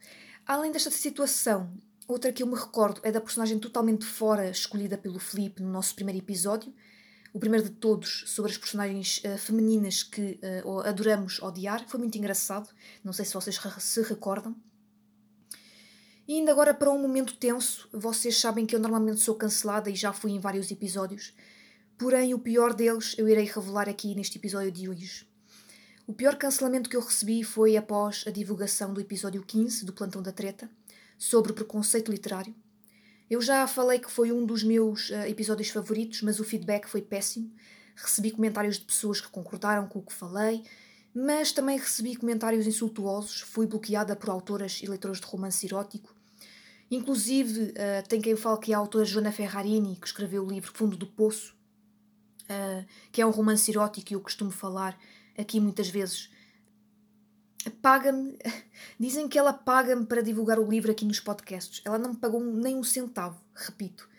Além desta situação, outra que eu me recordo é da personagem totalmente fora escolhida pelo Felipe no nosso primeiro episódio, o primeiro de todos, sobre as personagens femininas que adoramos odiar. Foi muito engraçado, não sei se vocês se recordam. E ainda agora para um momento tenso, vocês sabem que eu normalmente sou cancelada e já fui em vários episódios, porém o pior deles eu irei revelar aqui neste episódio de hoje. O pior cancelamento que eu recebi foi após a divulgação do episódio 15 do Plantão da Treta, sobre o preconceito literário. Eu já falei que foi um dos meus episódios favoritos, mas o feedback foi péssimo. Recebi comentários de pessoas que concordaram com o que falei, mas também recebi comentários insultuosos, fui bloqueada por autoras e leitores de romance erótico. Inclusive, tem quem fale que é a autora Joana Ferrarini, que escreveu o livro Fundo do Poço, que é um romance erótico e eu costumo falar aqui muitas vezes. Paga-me, dizem que ela paga-me para divulgar o livro aqui nos podcasts. Ela não me pagou nem um centavo, repito.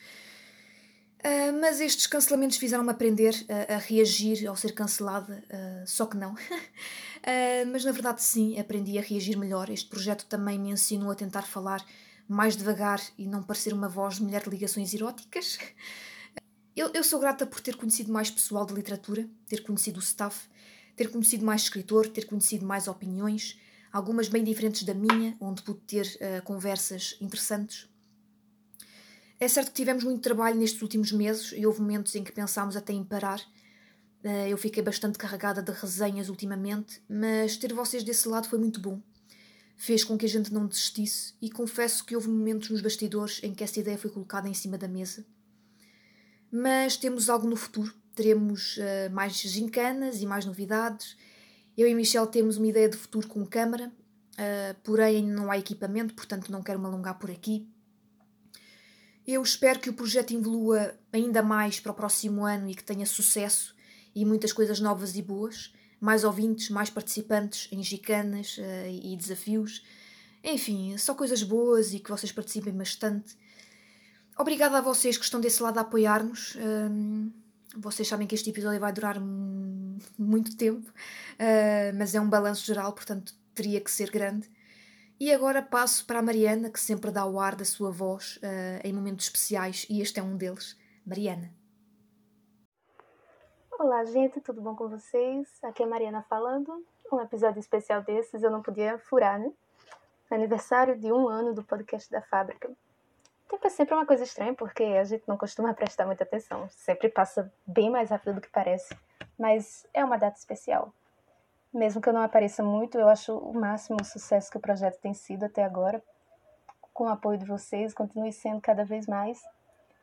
Mas estes cancelamentos fizeram-me aprender a reagir ao ser cancelada, só que não. Mas na verdade sim, aprendi a reagir melhor. Este projeto também me ensinou a tentar falar mais devagar e não parecer uma voz de mulher de ligações eróticas. Eu sou grata por ter conhecido mais pessoal de literatura, ter conhecido o staff, ter conhecido mais escritor, ter conhecido mais opiniões, algumas bem diferentes da minha, onde pude ter conversas interessantes. É certo que tivemos muito trabalho nestes últimos meses e houve momentos em que pensámos até em parar. Eu fiquei bastante carregada de resenhas ultimamente, mas ter vocês desse lado foi muito bom. Fez com que a gente não desistisse e confesso que houve momentos nos bastidores em que essa ideia foi colocada em cima da mesa. Mas temos algo no futuro. Teremos mais gincanas e mais novidades. Eu e Michelle temos uma ideia de futuro com câmara, porém não há equipamento, portanto não quero me alongar por aqui. Eu espero que o projeto evolua ainda mais para o próximo ano e que tenha sucesso e muitas coisas novas e boas. Mais ouvintes, mais participantes em gicanas e desafios. Enfim, só coisas boas e que vocês participem bastante. Obrigada a vocês que estão desse lado a apoiar-nos. Vocês sabem que este episódio vai durar muito tempo, mas é um balanço geral, portanto teria que ser grande. E agora passo para a Mariana, que sempre dá o ar da sua voz em momentos especiais, e este é um deles. Mariana. Olá gente, tudo bom com vocês? Aqui é a Mariana falando. Um episódio especial desses eu não podia furar, né? Aniversário de 1 ano do podcast da Fábrica. Tempo é sempre uma coisa estranha, porque a gente não costuma prestar muita atenção. Sempre passa bem mais rápido do que parece. Mas é uma data especial. Mesmo que eu não apareça muito, eu acho o máximo o sucesso que o projeto tem sido até agora. Com o apoio de vocês, continue sendo cada vez mais.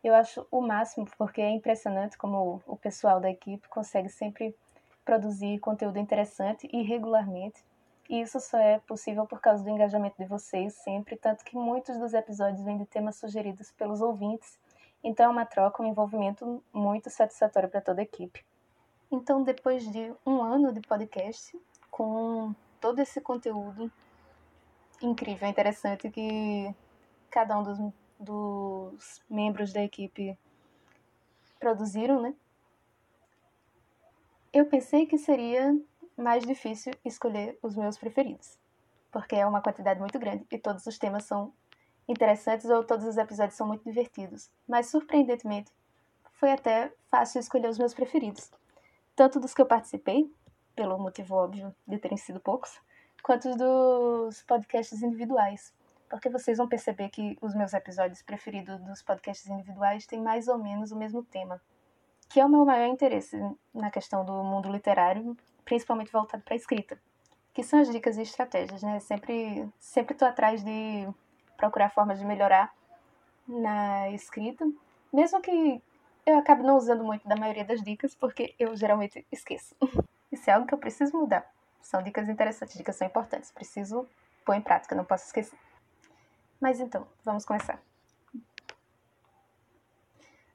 Eu acho o máximo, porque é impressionante como o pessoal da equipe consegue sempre produzir conteúdo interessante e regularmente. E isso só é possível por causa do engajamento de vocês sempre, tanto que muitos dos episódios vêm de temas sugeridos pelos ouvintes, então é uma troca, um envolvimento muito satisfatório para toda a equipe. Então, depois de 1 ano de podcast, com todo esse conteúdo incrível, interessante, que cada um dos membros da equipe produziram, né? Eu pensei que seria mais difícil escolher os meus preferidos, porque é uma quantidade muito grande e todos os temas são interessantes ou todos os episódios são muito divertidos. Mas, surpreendentemente, foi até fácil escolher os meus preferidos, tanto dos que eu participei, pelo motivo óbvio de terem sido poucos, quanto dos podcasts individuais, porque vocês vão perceber que os meus episódios preferidos dos podcasts individuais têm mais ou menos o mesmo tema, que é o meu maior interesse na questão do mundo literário, principalmente voltado para a escrita, que são as dicas e estratégias, né? Sempre estou atrás de procurar formas de melhorar na escrita, mesmo que eu acabe não usando muito da maioria das dicas, porque eu geralmente esqueço. Isso é algo que eu preciso mudar. São dicas interessantes, dicas são importantes, preciso pôr em prática, não posso esquecer. Mas então, vamos começar.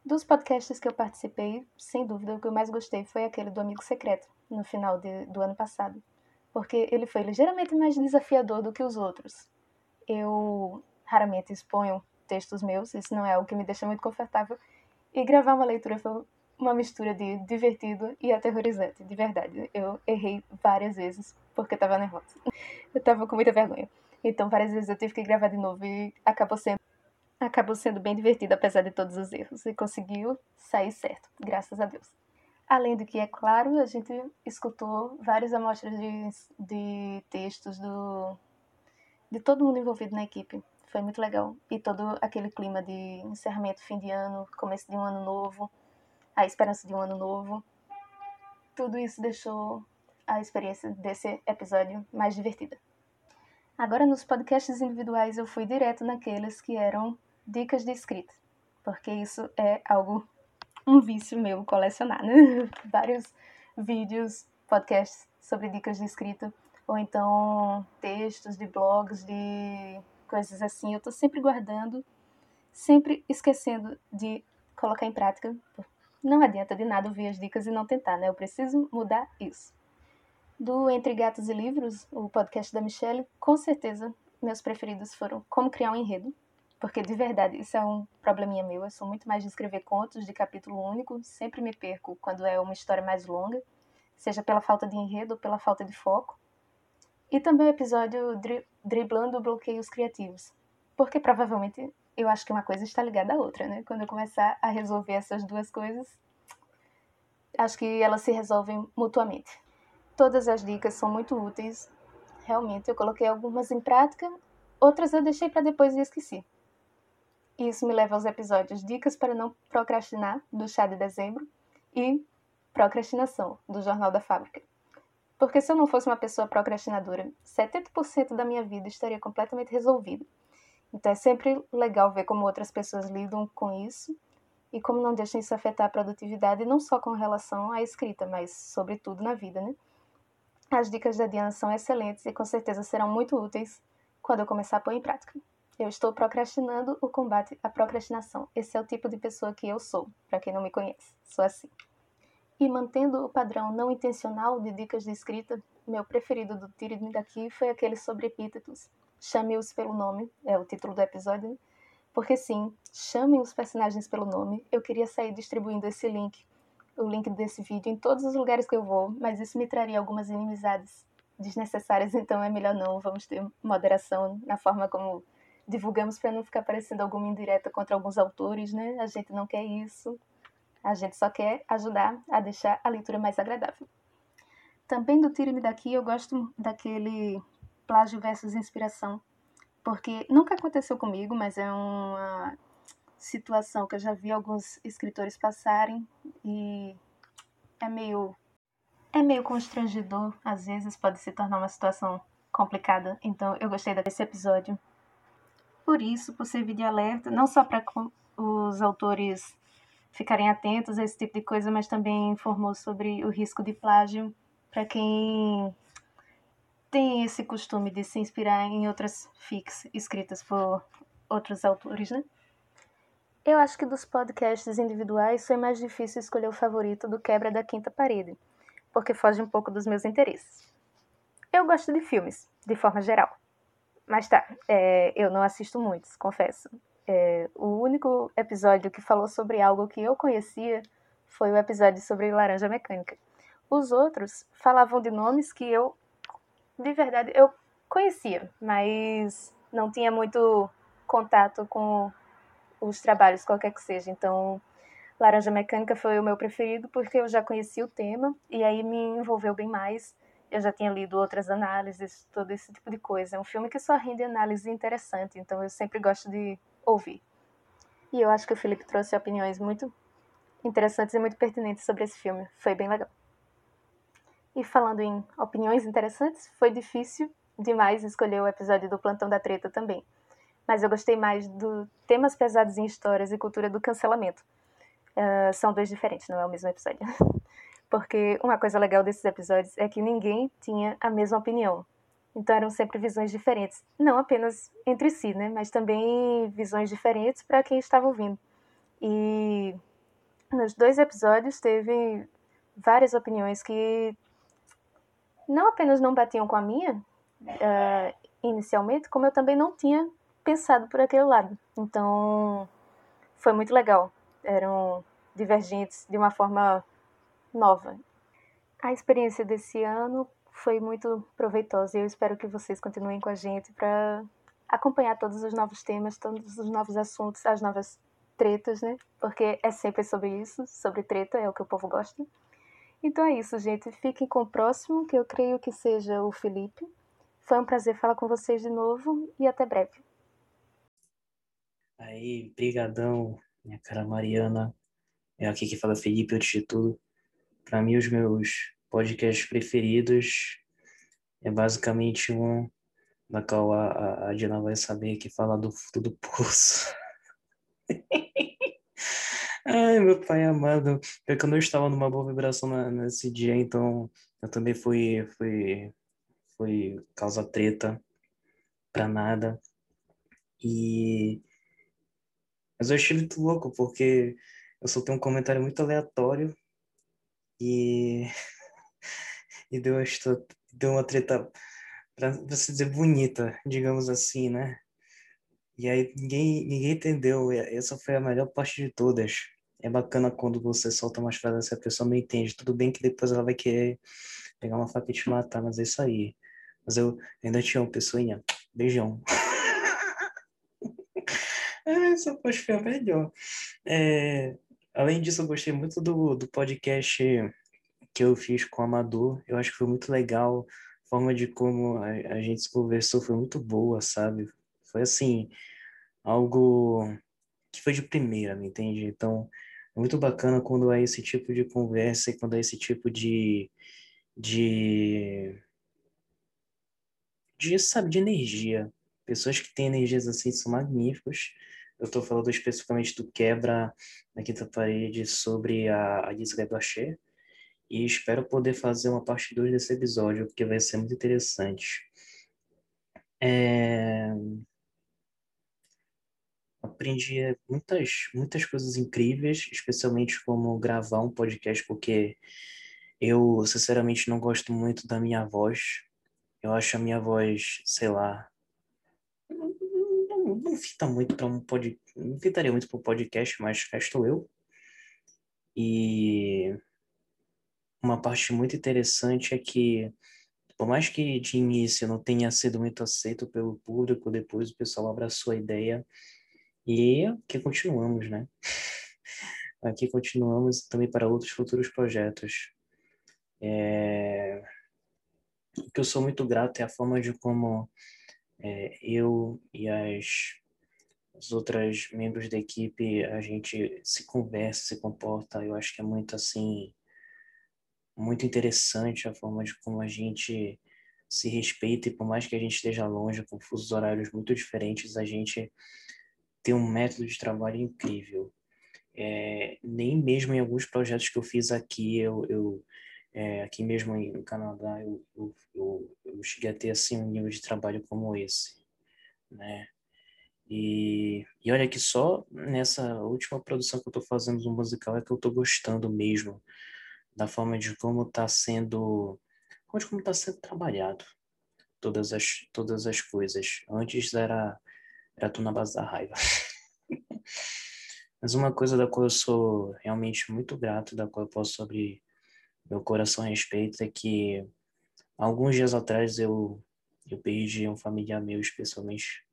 Dos podcasts que eu participei, sem dúvida, o que eu mais gostei foi aquele do Amigo Secreto, no final do ano passado, porque ele foi ligeiramente mais desafiador do que os outros. Eu raramente exponho textos meus, isso não é algo que me deixa muito confortável, e gravar uma leitura foi uma mistura de divertido e aterrorizante, de verdade. Eu errei várias vezes, porque eu estava nervosa. Eu estava com muita vergonha. Então, várias vezes eu tive que gravar de novo e acabou sendo bem divertido, apesar de todos os erros. E conseguiu sair certo, graças a Deus. Além do que, é claro, a gente escutou várias amostras de textos de todo mundo envolvido na equipe. Foi muito legal. E todo aquele clima de encerramento, fim de ano, começo de um ano novo, a esperança de um ano novo. Tudo isso deixou a experiência desse episódio mais divertida. Agora, nos podcasts individuais, eu fui direto naqueles que eram dicas de escrita, porque isso é algo, um vício meu colecionar, né? Vários vídeos, podcasts sobre dicas de escrita, ou então textos de blogs, de coisas assim. Eu tô sempre guardando, sempre esquecendo de colocar em prática. Não adianta de nada ouvir as dicas e não tentar, né? Eu preciso mudar isso. Do Entre Gatos e Livros, o podcast da Michelle, com certeza meus preferidos foram Como Criar um Enredo, porque de verdade isso é um probleminha meu, eu sou muito mais de escrever contos de capítulo único, sempre me perco quando é uma história mais longa, seja pela falta de enredo ou pela falta de foco. E também o episódio Driblando Bloqueios Criativos, porque provavelmente eu acho que uma coisa está ligada à outra, né? Quando eu começar a resolver essas duas coisas, acho que elas se resolvem mutuamente. Todas as dicas são muito úteis, realmente. Eu coloquei algumas em prática, outras eu deixei para depois e esqueci. Isso me leva aos episódios Dicas para Não Procrastinar, do Chá de Dezembro, e Procrastinação, do Jornal da Fábrica. Porque se eu não fosse uma pessoa procrastinadora, 70% da minha vida estaria completamente resolvida. Então é sempre legal ver como outras pessoas lidam com isso e como não deixam isso afetar a produtividade, não só com relação à escrita, mas sobretudo na vida, né? As dicas da Diana são excelentes e com certeza serão muito úteis quando eu começar a pôr em prática. Eu estou procrastinando o combate à procrastinação. Esse é o tipo de pessoa que eu sou, para quem não me conhece. Sou assim. E mantendo o padrão não intencional de dicas de escrita, meu preferido do Tire-me Daqui foi aquele sobre epítetos. Chame-os pelo nome, é o título do episódio, porque sim, chamem os personagens pelo nome. Eu queria sair distribuindo esse link, o link desse vídeo, em todos os lugares que eu vou, mas isso me traria algumas inimizades desnecessárias, então é melhor não, vamos ter moderação na forma como divulgamos para não ficar parecendo alguma indireta contra alguns autores, né? A gente não quer isso, a gente só quer ajudar a deixar a leitura mais agradável. Também do Tire-me Daqui eu gosto daquele plágio versus inspiração, porque nunca aconteceu comigo, mas é uma situação que eu já vi alguns escritores passarem e é meio constrangedor, às vezes pode se tornar uma situação complicada, então eu gostei desse episódio. Por isso, por servir de alerta, não só para os autores ficarem atentos a esse tipo de coisa, mas também informou sobre o risco de plágio para quem tem esse costume de se inspirar em outras fics escritas por outros autores, né? Eu acho que dos podcasts individuais foi mais difícil escolher o favorito do Quebra da Quinta Parede, porque foge um pouco dos meus interesses. Eu gosto de filmes, de forma geral. Mas tá, eu não assisto muitos, confesso. O único episódio que falou sobre algo que eu conhecia foi o episódio sobre Laranja Mecânica. Os outros falavam de nomes que eu, de verdade, eu conhecia, mas não tinha muito contato com os trabalhos, qualquer que seja. Então, Laranja Mecânica foi o meu preferido, porque eu já conhecia o tema, e aí me envolveu bem mais. Eu já tinha lido outras análises, todo esse tipo de coisa. É um filme que só rende análise interessante, então eu sempre gosto de ouvir. E eu acho que o Felipe trouxe opiniões muito interessantes e muito pertinentes sobre esse filme. Foi bem legal. E falando em opiniões interessantes, foi difícil demais escolher o episódio do Plantão da Treta também. Mas eu gostei mais do Temas Pesados em Histórias e Cultura do Cancelamento. São dois diferentes, não é o mesmo episódio. Porque uma coisa legal desses episódios é que ninguém tinha a mesma opinião. Então eram sempre visões diferentes. Não apenas entre si, né? Mas também visões diferentes para quem estava ouvindo. E nos dois episódios teve várias opiniões que não apenas não batiam com a minha inicialmente, como eu também não tinha pensado por aquele lado. Então, foi muito legal. Eram divergentes de uma forma nova. A experiência desse ano foi muito proveitosa e eu espero que vocês continuem com a gente para acompanhar todos os novos temas, todos os novos assuntos, as novas tretas, né? Porque é sempre sobre isso, sobre treta, é o que o povo gosta. Então é isso, gente. Fiquem com o próximo, que eu creio que seja o Felipe. Foi um prazer falar com vocês de novo e até breve. Aí, brigadão, minha cara Mariana. É aqui que fala Felipe, antes de tudo. Para mim, os meus podcasts preferidos é basicamente um na qual a Diana vai saber, que fala do Fundo do Poço. Ai, meu pai amado. Porque eu não estava numa boa vibração nesse dia, então eu também fui causa treta pra nada. Mas eu achei muito louco, porque eu só tenho um comentário muito aleatório e deu uma treta, pra se dizer, bonita, digamos assim, né? E aí ninguém entendeu. Essa foi a melhor parte de todas. É bacana quando você solta umas frases que a pessoa não entende. Tudo bem que depois ela vai querer pegar uma faca e te matar, mas é isso aí. Mas eu ainda te amo, pessoinha. Beijão. Essa parte foi a melhor. Além disso, eu gostei muito do podcast que eu fiz com o Amador. Eu acho que foi muito legal. A forma de como a gente conversou foi muito boa, sabe? Foi assim, algo que foi de primeira, me entende? Então, é muito bacana quando há esse tipo de conversa e quando há esse tipo de energia. Pessoas que têm energias assim são magníficas. Eu estou falando especificamente do Quebra da Quinta Parede sobre a Gisela Ibaxé. E espero poder fazer uma parte 2 desse episódio, porque vai ser muito interessante. Aprendi muitas coisas incríveis, especialmente como gravar um podcast, porque eu, sinceramente, não gosto muito da minha voz. Eu acho a minha voz, sei lá, não fita muito para um podcast, não fitaria muito para um podcast, mas cá estou eu. E uma parte muito interessante é que, por mais que de início não tenha sido muito aceito pelo público, depois o pessoal abraçou a ideia. E aqui continuamos, né? Aqui continuamos também para outros futuros projetos. O que eu sou muito grato é a forma de como eu e as outras membros da equipe, a gente se conversa, se comporta. Eu acho que é muito, assim, muito interessante a forma de como a gente se respeita. E por mais que a gente esteja longe, com fusos horários muito diferentes, a gente tem um método de trabalho incrível. Nem mesmo em alguns projetos que eu fiz aqui, aqui mesmo no Canadá, eu cheguei a ter assim, um nível de trabalho como esse, né? E olha que só nessa última produção que eu estou fazendo no musical é que eu estou gostando mesmo da forma de como está sendo, trabalhado todas as coisas. Antes era tudo na base da raiva. Mas uma coisa da qual eu sou realmente muito grato, da qual eu posso abrir meu coração a respeito, é que alguns dias atrás eu perdi um familiar meu, especialmente.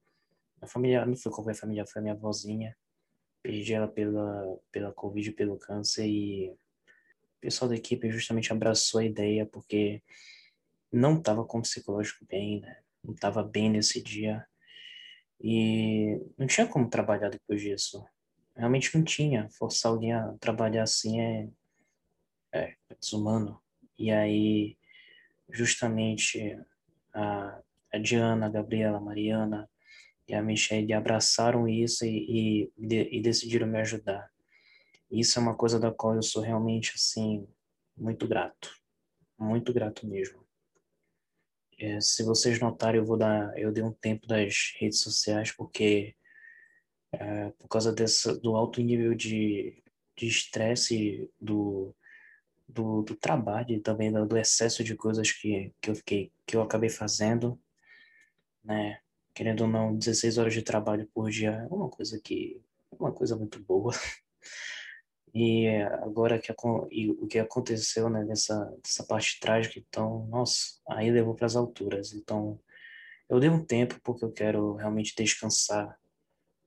A família, não foi qualquer família, foi a minha avózinha. Perdi ela pela Covid, pelo câncer, e o pessoal da equipe justamente abraçou a ideia, porque não estava com o psicológico bem, né? Não estava bem nesse dia. E não tinha como trabalhar depois disso. Realmente não tinha. Forçar alguém a trabalhar assim é desumano. E aí, justamente, a Diana, a Gabriela, a Mariana e a Michelle abraçaram isso e decidiram me ajudar. Isso é uma coisa da qual eu sou realmente, assim, muito grato. Muito grato mesmo. Se vocês notarem, eu dei um tempo das redes sociais, porque por causa do alto nível de, de estresse do trabalho e também do excesso de coisas que eu acabei fazendo, né? Querendo ou não, 16 horas de trabalho por dia é uma coisa muito boa. E agora o que aconteceu, né, nessa parte trágica, então, nossa, aí levou para as alturas. Então, eu dei um tempo porque eu quero realmente descansar,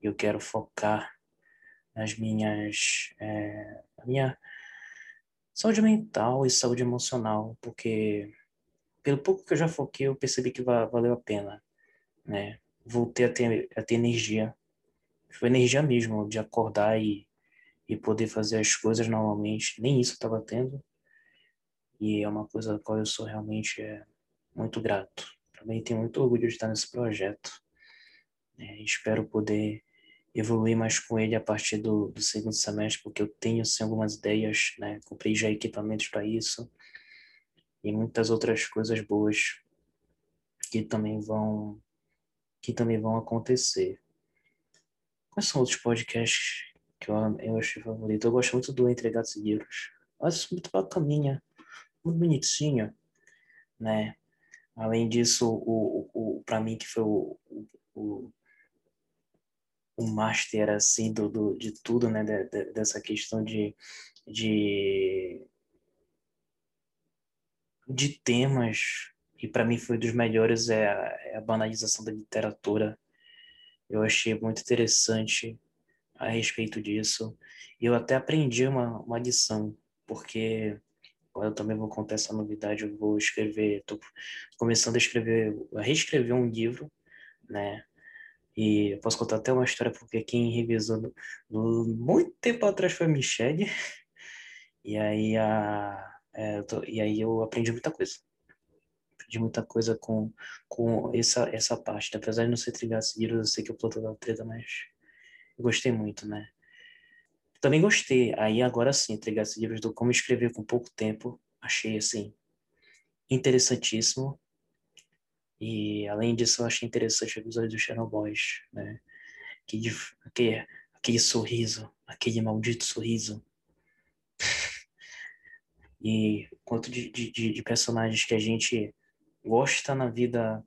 eu quero focar nas minha saúde mental e saúde emocional, porque pelo pouco que eu já foquei, eu percebi que valeu a pena, né? Voltei a ter energia, foi energia mesmo de acordar e poder fazer as coisas normalmente, nem isso eu estava tendo, e é uma coisa a qual eu sou realmente muito grato. Também tenho muito orgulho de estar nesse projeto, espero poder evoluir mais com ele a partir do segundo semestre, porque eu tenho, sim, algumas ideias, né? Comprei já equipamentos para isso e muitas outras coisas boas que também vão acontecer. Quais são outros podcasts que eu achei favorito? Eu gosto muito do Entre Gatos e Livros. Eu acho muito bacaninha, muito bonitinha, né? Além disso, para mim, que foi o master, assim, de tudo, né, dessa questão de temas, e para mim foi um dos melhores, é a banalização da literatura. Eu achei muito interessante a respeito disso, e eu até aprendi uma lição, porque agora eu também vou contar essa novidade, eu vou escrever, tô começando a reescrever um livro, né? E eu posso contar até uma história, porque quem revisou muito tempo atrás foi a Michelle. E aí, eu aprendi muita coisa. Aprendi muita coisa com essa parte. Apesar de não ser trilhar seguidos, eu sei que eu Plantão da Treta, mas eu gostei muito, né? Também gostei. Aí agora sim, trilhar seguidos do Como Escrever com Pouco Tempo. Achei, assim, interessantíssimo. E, além disso, eu achei interessante o episódio do Shadow Boys, né? Aquele sorriso, aquele maldito sorriso. E quanto de personagens que a gente gosta na vida,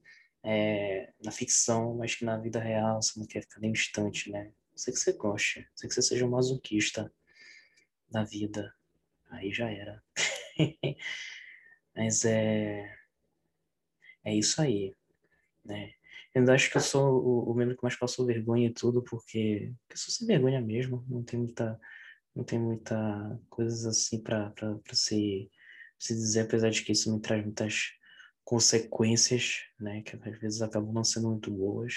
na ficção, mas que na vida real você não quer ficar nem um instante, né? Eu sei que você goste, eu sei que você seja um masoquista na vida. Aí já era. Mas é isso aí, né? Eu ainda acho que eu sou o membro que mais passou vergonha e tudo, porque eu sou sem vergonha mesmo, não tem muita coisa assim para se dizer, apesar de que isso me traz muitas consequências, né, que às vezes acabam não sendo muito boas,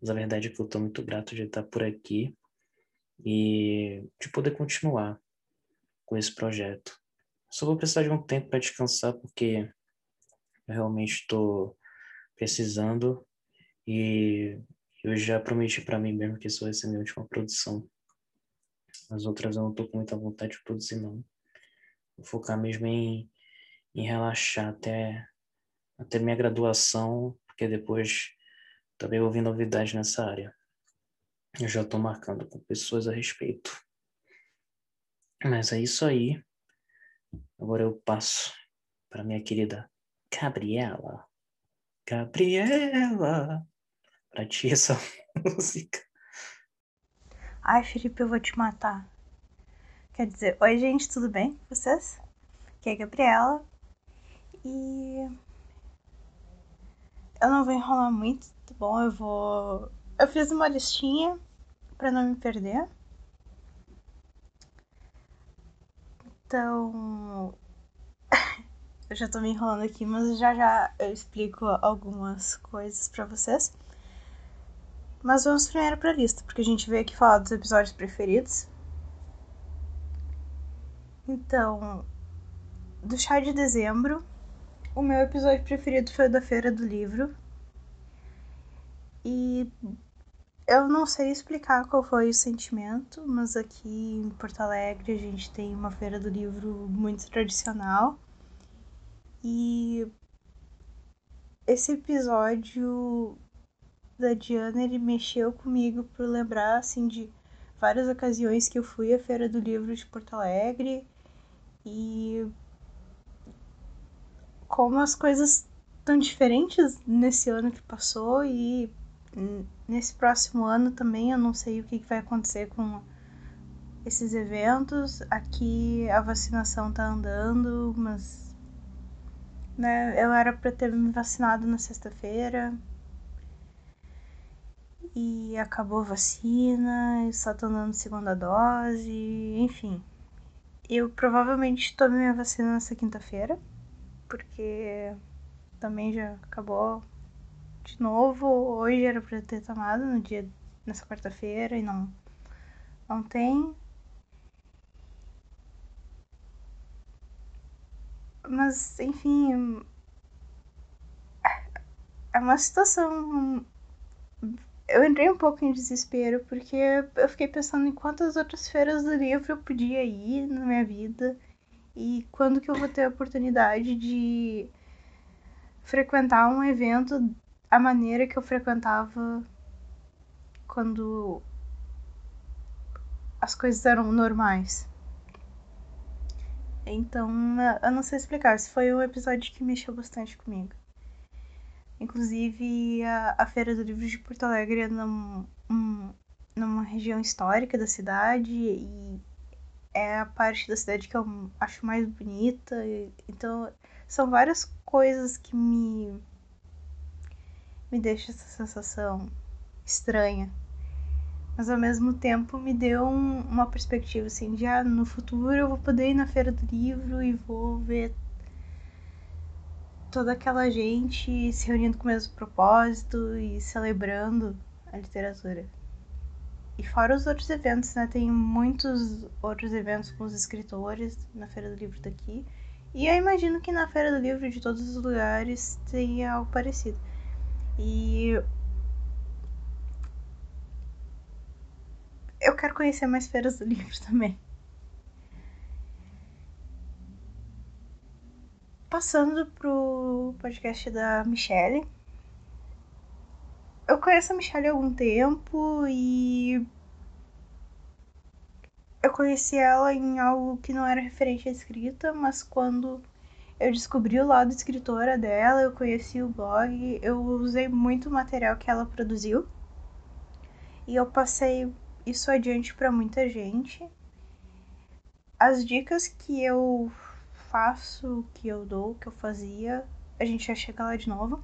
mas a verdade é que eu estou muito grato de estar por aqui e de poder continuar com esse projeto. Só vou precisar de um tempo para descansar, porque eu realmente estou precisando, e eu já prometi para mim mesmo que isso vai ser minha última produção. As outras eu não estou com muita vontade de produzir, não. Vou focar mesmo em relaxar até minha graduação, porque depois também vou vir novidades nessa área. Eu já estou marcando com pessoas a respeito. Mas é isso aí. Agora eu passo para minha querida Gabriela, pra ti essa música. Ai, Felipe, eu vou te matar. Quer dizer, oi, gente, tudo bem com vocês? Aqui é a Gabriela. E eu não vou enrolar muito, tá bom? Eu fiz uma listinha pra não me perder. Então, eu já tô me enrolando aqui, mas já eu explico algumas coisas pra vocês. Mas vamos primeiro pra lista, porque a gente veio aqui falar dos episódios preferidos. Então, do Chá de Dezembro, o meu episódio preferido foi o da Feira do Livro. E eu não sei explicar qual foi o sentimento, mas aqui em Porto Alegre a gente tem uma Feira do Livro muito tradicional. E esse episódio da Diana, ele mexeu comigo por lembrar, assim, de várias ocasiões que eu fui à Feira do Livro de Porto Alegre e como as coisas estão diferentes nesse ano que passou e nesse próximo ano também. Eu não sei o que vai acontecer com esses eventos. Aqui a vacinação tá andando, mas né, eu era para ter me vacinado na sexta-feira. E acabou a vacina, só tô dando segunda dose, enfim. Eu provavelmente tomei minha vacina nessa quinta-feira, porque também já acabou de novo. Hoje era pra ter tomado no dia, nessa quarta-feira, e não tem. Mas, enfim, é uma situação... Eu entrei um pouco em desespero, porque eu fiquei pensando em quantas outras feiras do livro eu podia ir na minha vida e quando que eu vou ter a oportunidade de frequentar um evento a maneira que eu frequentava quando as coisas eram normais. Então, eu não sei explicar, esse foi um episódio que mexeu bastante comigo. Inclusive, a Feira do Livro de Porto Alegre é numa região histórica da cidade e é a parte da cidade que eu acho mais bonita. Então, são várias coisas que me deixam essa sensação estranha. Mas, ao mesmo tempo, me deu uma perspectiva, assim, de, no futuro eu vou poder ir na Feira do Livro e vou ver toda aquela gente se reunindo com o mesmo propósito e celebrando a literatura. E fora os outros eventos, né? Tem muitos outros eventos com os escritores na Feira do Livro daqui. E eu imagino que na Feira do Livro de todos os lugares tem algo parecido. E eu quero conhecer mais feiras do livro também. Passando pro podcast da Michelle. Eu conheço a Michelle há algum tempo e eu conheci ela em algo que não era referente à escrita, mas quando eu descobri o lado escritora dela, eu conheci o blog, eu usei muito o material que ela produziu e eu passei isso adiante para muita gente. As dicas que eu faço, o que eu dou, o que eu fazia, a gente já chega lá de novo.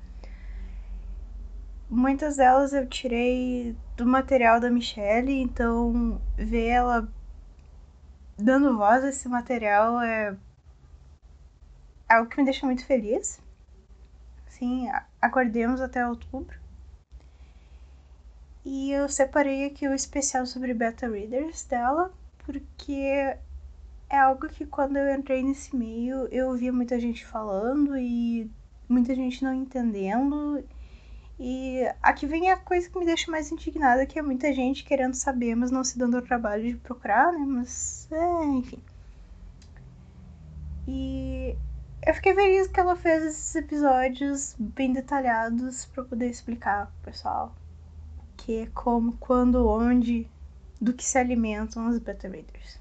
Muitas delas eu tirei do material da Michelle, então ver ela dando voz a esse material é algo que me deixa muito feliz. Assim, aguardemos até outubro. E eu separei aqui o especial sobre beta readers dela, porque é algo que quando eu entrei nesse meio, eu ouvia muita gente falando e muita gente não entendendo. E aqui vem a coisa que me deixa mais indignada, que é muita gente querendo saber, mas não se dando ao trabalho de procurar, né? Mas, enfim. E eu fiquei feliz que ela fez esses episódios bem detalhados pra poder explicar pro pessoal o que, como, quando, onde, do que se alimentam os beta readers.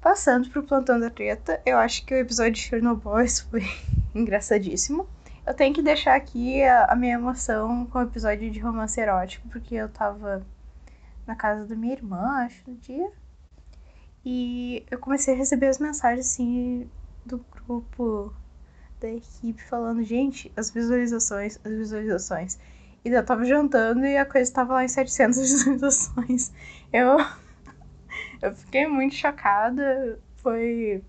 Passando pro Plantão da Treta, eu acho que o episódio de Shadow Boys foi engraçadíssimo. Eu tenho que deixar aqui a minha emoção com o episódio de romance erótico, porque eu tava na casa da minha irmã, acho, no dia. E eu comecei a receber as mensagens, assim, do grupo, da equipe, falando, gente, as visualizações. E eu tava jantando e a coisa tava lá em 700 visualizações. Eu fiquei muito chocada, foi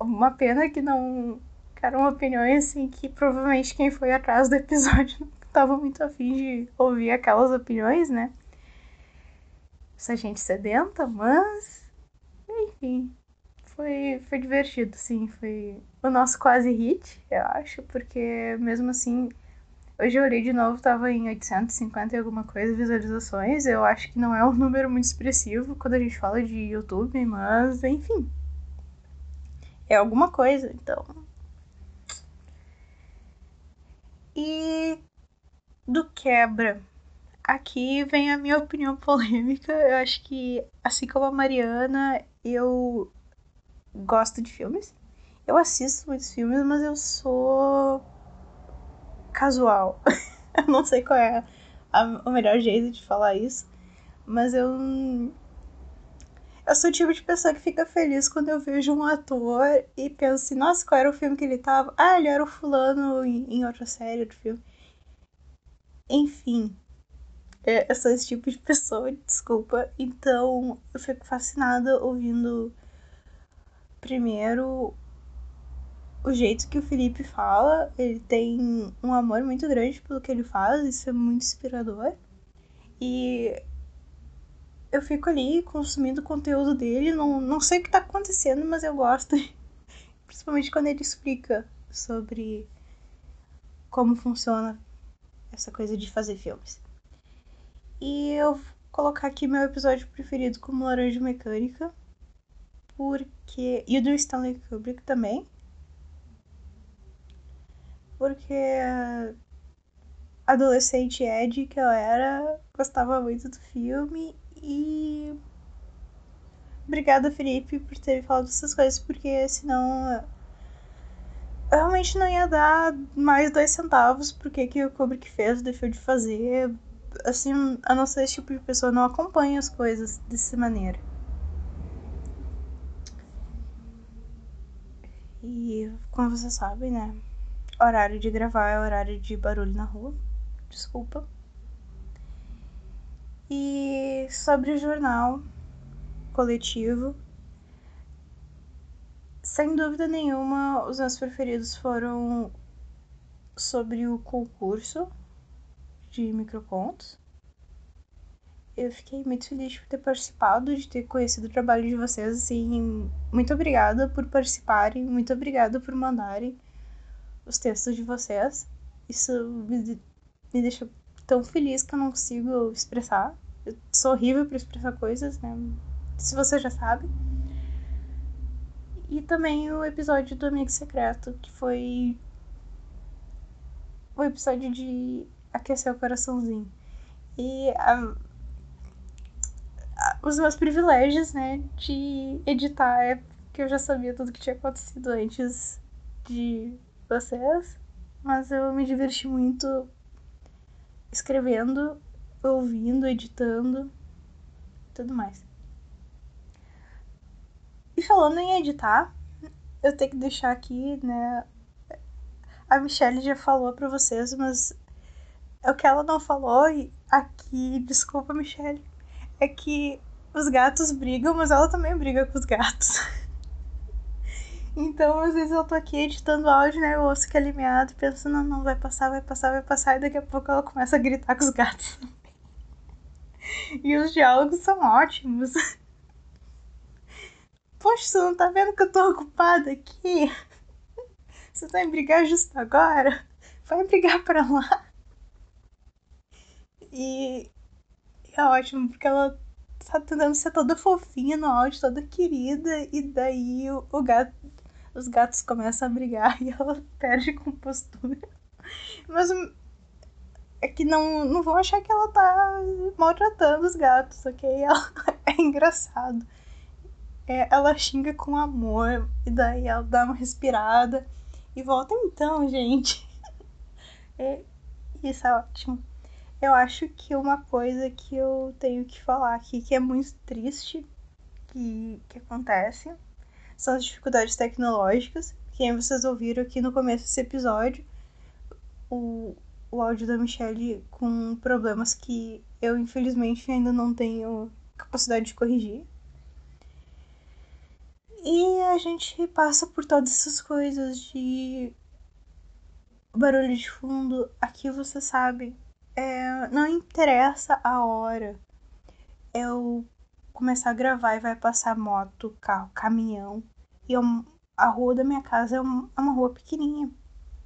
uma pena que não... Que eram opiniões, assim, que provavelmente quem foi atrás do episódio não estava muito afim de ouvir aquelas opiniões, né? Essa gente sedenta, mas... Enfim, foi divertido, sim, foi o nosso quase hit, eu acho, porque mesmo assim... Hoje eu olhei de novo, tava em 850 e alguma coisa visualizações. Eu acho que não é um número muito expressivo quando a gente fala de YouTube, mas enfim. É alguma coisa, então. E do Quebra. Aqui vem a minha opinião polêmica. Eu acho que, assim como a Mariana, eu gosto de filmes. Eu assisto muitos filmes, mas eu sou casual. Eu não sei qual é o melhor jeito de falar isso, mas eu sou o tipo de pessoa que fica feliz quando eu vejo um ator e penso assim, nossa, qual era o filme que ele tava? Ah, ele era o fulano em outra série do filme. Enfim, eu sou esse tipo de pessoa, desculpa. Então, eu fico fascinada ouvindo primeiro o jeito que o Felipe fala. Ele tem um amor muito grande pelo que ele faz, isso é muito inspirador. E eu fico ali consumindo o conteúdo dele, não sei o que tá acontecendo, mas eu gosto. Principalmente quando ele explica sobre como funciona essa coisa de fazer filmes. E eu vou colocar aqui meu episódio preferido como Laranja Mecânica, porque... e o do Stanley Kubrick também. Porque adolescente Ed que eu era, gostava muito do filme. E obrigada, Felipe, por ter falado essas coisas, porque senão eu realmente não ia dar mais 2 centavos porque que o Kubrick fez, deixou de fazer. Assim, a não ser esse tipo de pessoa, não acompanha as coisas dessa maneira. E como vocês sabem, né, horário de gravar é horário de barulho na rua, desculpa. E sobre o jornal coletivo, sem dúvida nenhuma, os meus preferidos foram sobre o concurso de microcontos. Eu fiquei muito feliz por ter participado, de ter conhecido o trabalho de vocês, assim, muito obrigada por participarem, muito obrigada por mandarem os textos de vocês. Isso me deixa tão feliz que eu não consigo expressar. Eu sou horrível para expressar coisas, né? Se você já sabe. E também o episódio do Amigo Secreto, que foi o episódio de aquecer o coraçãozinho. E os meus privilégios, né, de editar, é porque eu já sabia tudo que tinha acontecido antes de vocês. Mas eu me diverti muito escrevendo, ouvindo, editando, tudo mais. E falando em editar, eu tenho que deixar aqui, né, a Michelle já falou pra vocês, mas o que ela não falou aqui, desculpa, Michelle, é que os gatos brigam, mas ela também briga com os gatos. Então, às vezes eu tô aqui editando áudio, né, eu ouço que é limiado, penso, não, vai passar, e daqui a pouco ela começa a gritar com os gatos. E os diálogos são ótimos. Poxa, você não tá vendo que eu tô ocupada aqui? Você vai brigar justo agora? Vai brigar pra lá. E é ótimo, porque ela tá tentando ser toda fofinha no áudio, toda querida, e daí os gatos começam a brigar e ela perde a compostura. Mas é que não vão achar que ela tá maltratando os gatos, ok? Ela, é engraçado. É, ela xinga com amor, e daí ela dá uma respirada e volta então, gente. Isso é ótimo. Eu acho que uma coisa que eu tenho que falar aqui, que é muito triste que acontece, são as dificuldades tecnológicas, que vocês ouviram aqui no começo desse episódio, o áudio da Michelle com problemas que eu, infelizmente, ainda não tenho capacidade de corrigir. E a gente passa por todas essas coisas de barulho de fundo, aqui você sabe, não interessa a hora. Eu começar a gravar e vai passar moto, carro, caminhão. E a rua da minha casa é uma rua pequenininha.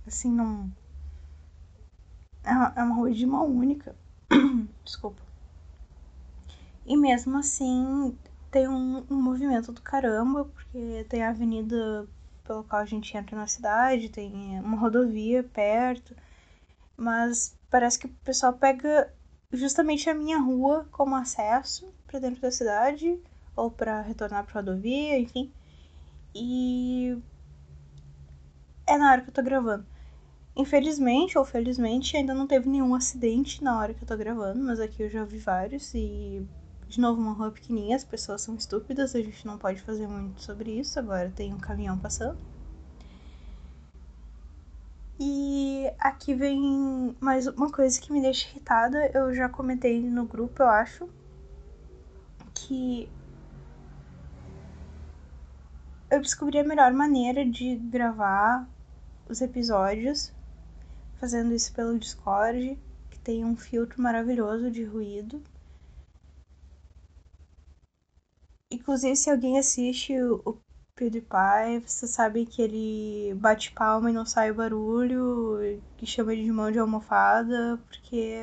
Assim, não... É uma rua de mão única. Desculpa. E mesmo assim, tem um movimento do caramba, porque tem a avenida pela qual a gente entra na cidade, tem uma rodovia perto. Mas parece que o pessoal pega justamente a minha rua como acesso para dentro da cidade ou para retornar para rodovia, enfim. E é na hora que eu tô gravando. Infelizmente ou felizmente ainda não teve nenhum acidente na hora que eu tô gravando, mas aqui eu já vi vários e, de novo, uma rua pequenininha, as pessoas são estúpidas, a gente não pode fazer muito sobre isso, agora tem um caminhão passando. E aqui vem mais uma coisa que me deixa irritada, eu já comentei no grupo, eu acho, que eu descobri a melhor maneira de gravar os episódios, fazendo isso pelo Discord, que tem um filtro maravilhoso de ruído. Inclusive, se alguém assiste o PewDiePie, você sabe que ele bate palma e não sai o barulho, que chama ele de mão de almofada, porque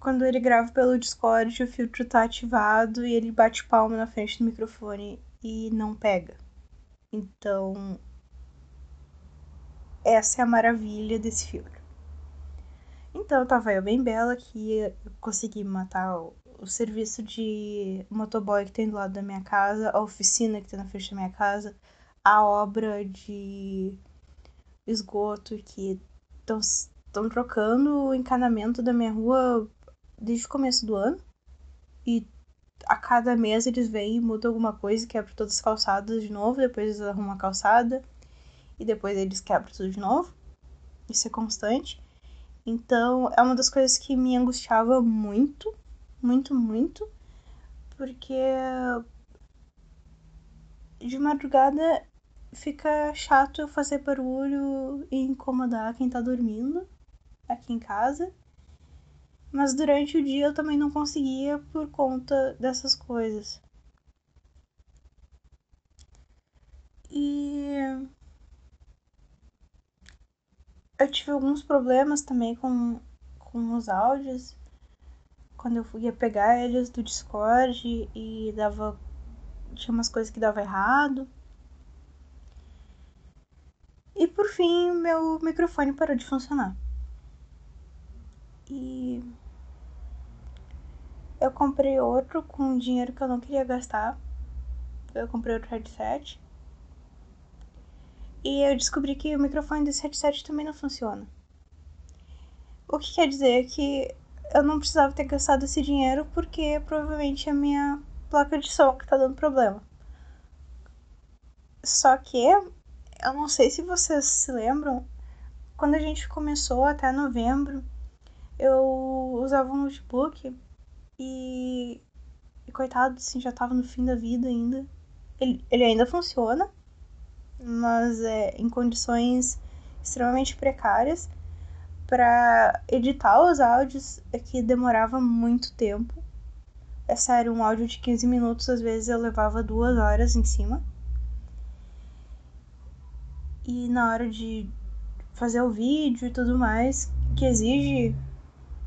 quando ele grava pelo Discord, o filtro tá ativado e ele bate palma na frente do microfone e não pega. Então, essa é a maravilha desse filtro. Então, tava eu bem bela que eu consegui matar o serviço de motoboy que tem do lado da minha casa, a oficina que tem na frente da minha casa, a obra de esgoto que estão trocando o encanamento da minha rua desde o começo do ano. E a cada mês eles vêm e mudam alguma coisa, quebram todas as calçadas de novo, depois eles arrumam a calçada. E depois eles quebram tudo de novo. Isso é constante. Então, é uma das coisas que me angustiava muito. Muito, muito. Porque de madrugada fica chato eu fazer barulho e incomodar quem tá dormindo aqui em casa. Mas durante o dia eu também não conseguia por conta dessas coisas. E eu tive alguns problemas também com os áudios, quando eu ia pegar eles do Discord e tinha umas coisas que dava errado. E por fim, meu microfone parou de funcionar. E eu comprei outro com dinheiro que eu não queria gastar. Eu comprei outro headset. E eu descobri que o microfone desse headset também não funciona. O que quer dizer que eu não precisava ter gastado esse dinheiro porque provavelmente é a minha placa de som que tá dando problema. Só que, eu não sei se vocês se lembram, quando a gente começou até novembro, eu usava um notebook e coitado, assim, já tava no fim da vida ainda. Ele ainda funciona, mas em condições extremamente precárias. Para editar os áudios aqui demorava muito tempo. É sério, um áudio de 15 minutos, às vezes eu levava 2 horas em cima. E na hora de fazer o vídeo e tudo mais, que exige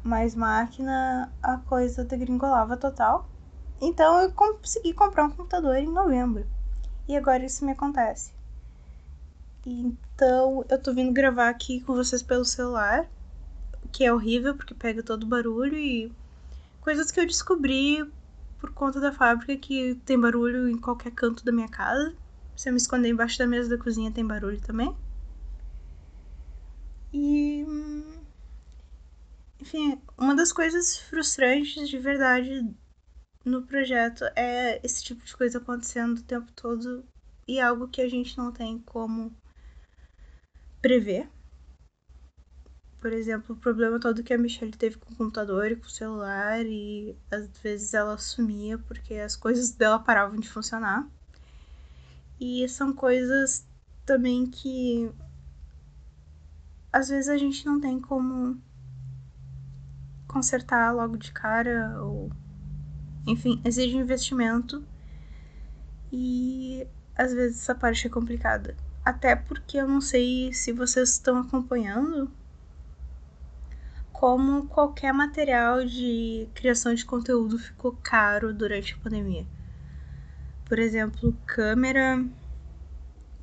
mais máquina, a coisa degringolava total. Então eu consegui comprar um computador em novembro. E agora isso me acontece. Então, eu tô vindo gravar aqui com vocês pelo celular, que é horrível porque pega todo o barulho e coisas que eu descobri por conta da fábrica, que tem barulho em qualquer canto da minha casa. Se eu me esconder embaixo da mesa da cozinha tem barulho também. E, enfim, uma das coisas frustrantes de verdade no projeto é esse tipo de coisa acontecendo o tempo todo e algo que a gente não tem como prever. Por exemplo, o problema todo que a Michelle teve com o computador e com o celular, e às vezes ela sumia porque as coisas dela paravam de funcionar. E são coisas também que às vezes a gente não tem como consertar logo de cara, ou enfim, exige investimento e às vezes essa parte é complicada. Até porque eu não sei se vocês estão acompanhando, como qualquer material de criação de conteúdo ficou caro durante a pandemia. Por exemplo, câmera,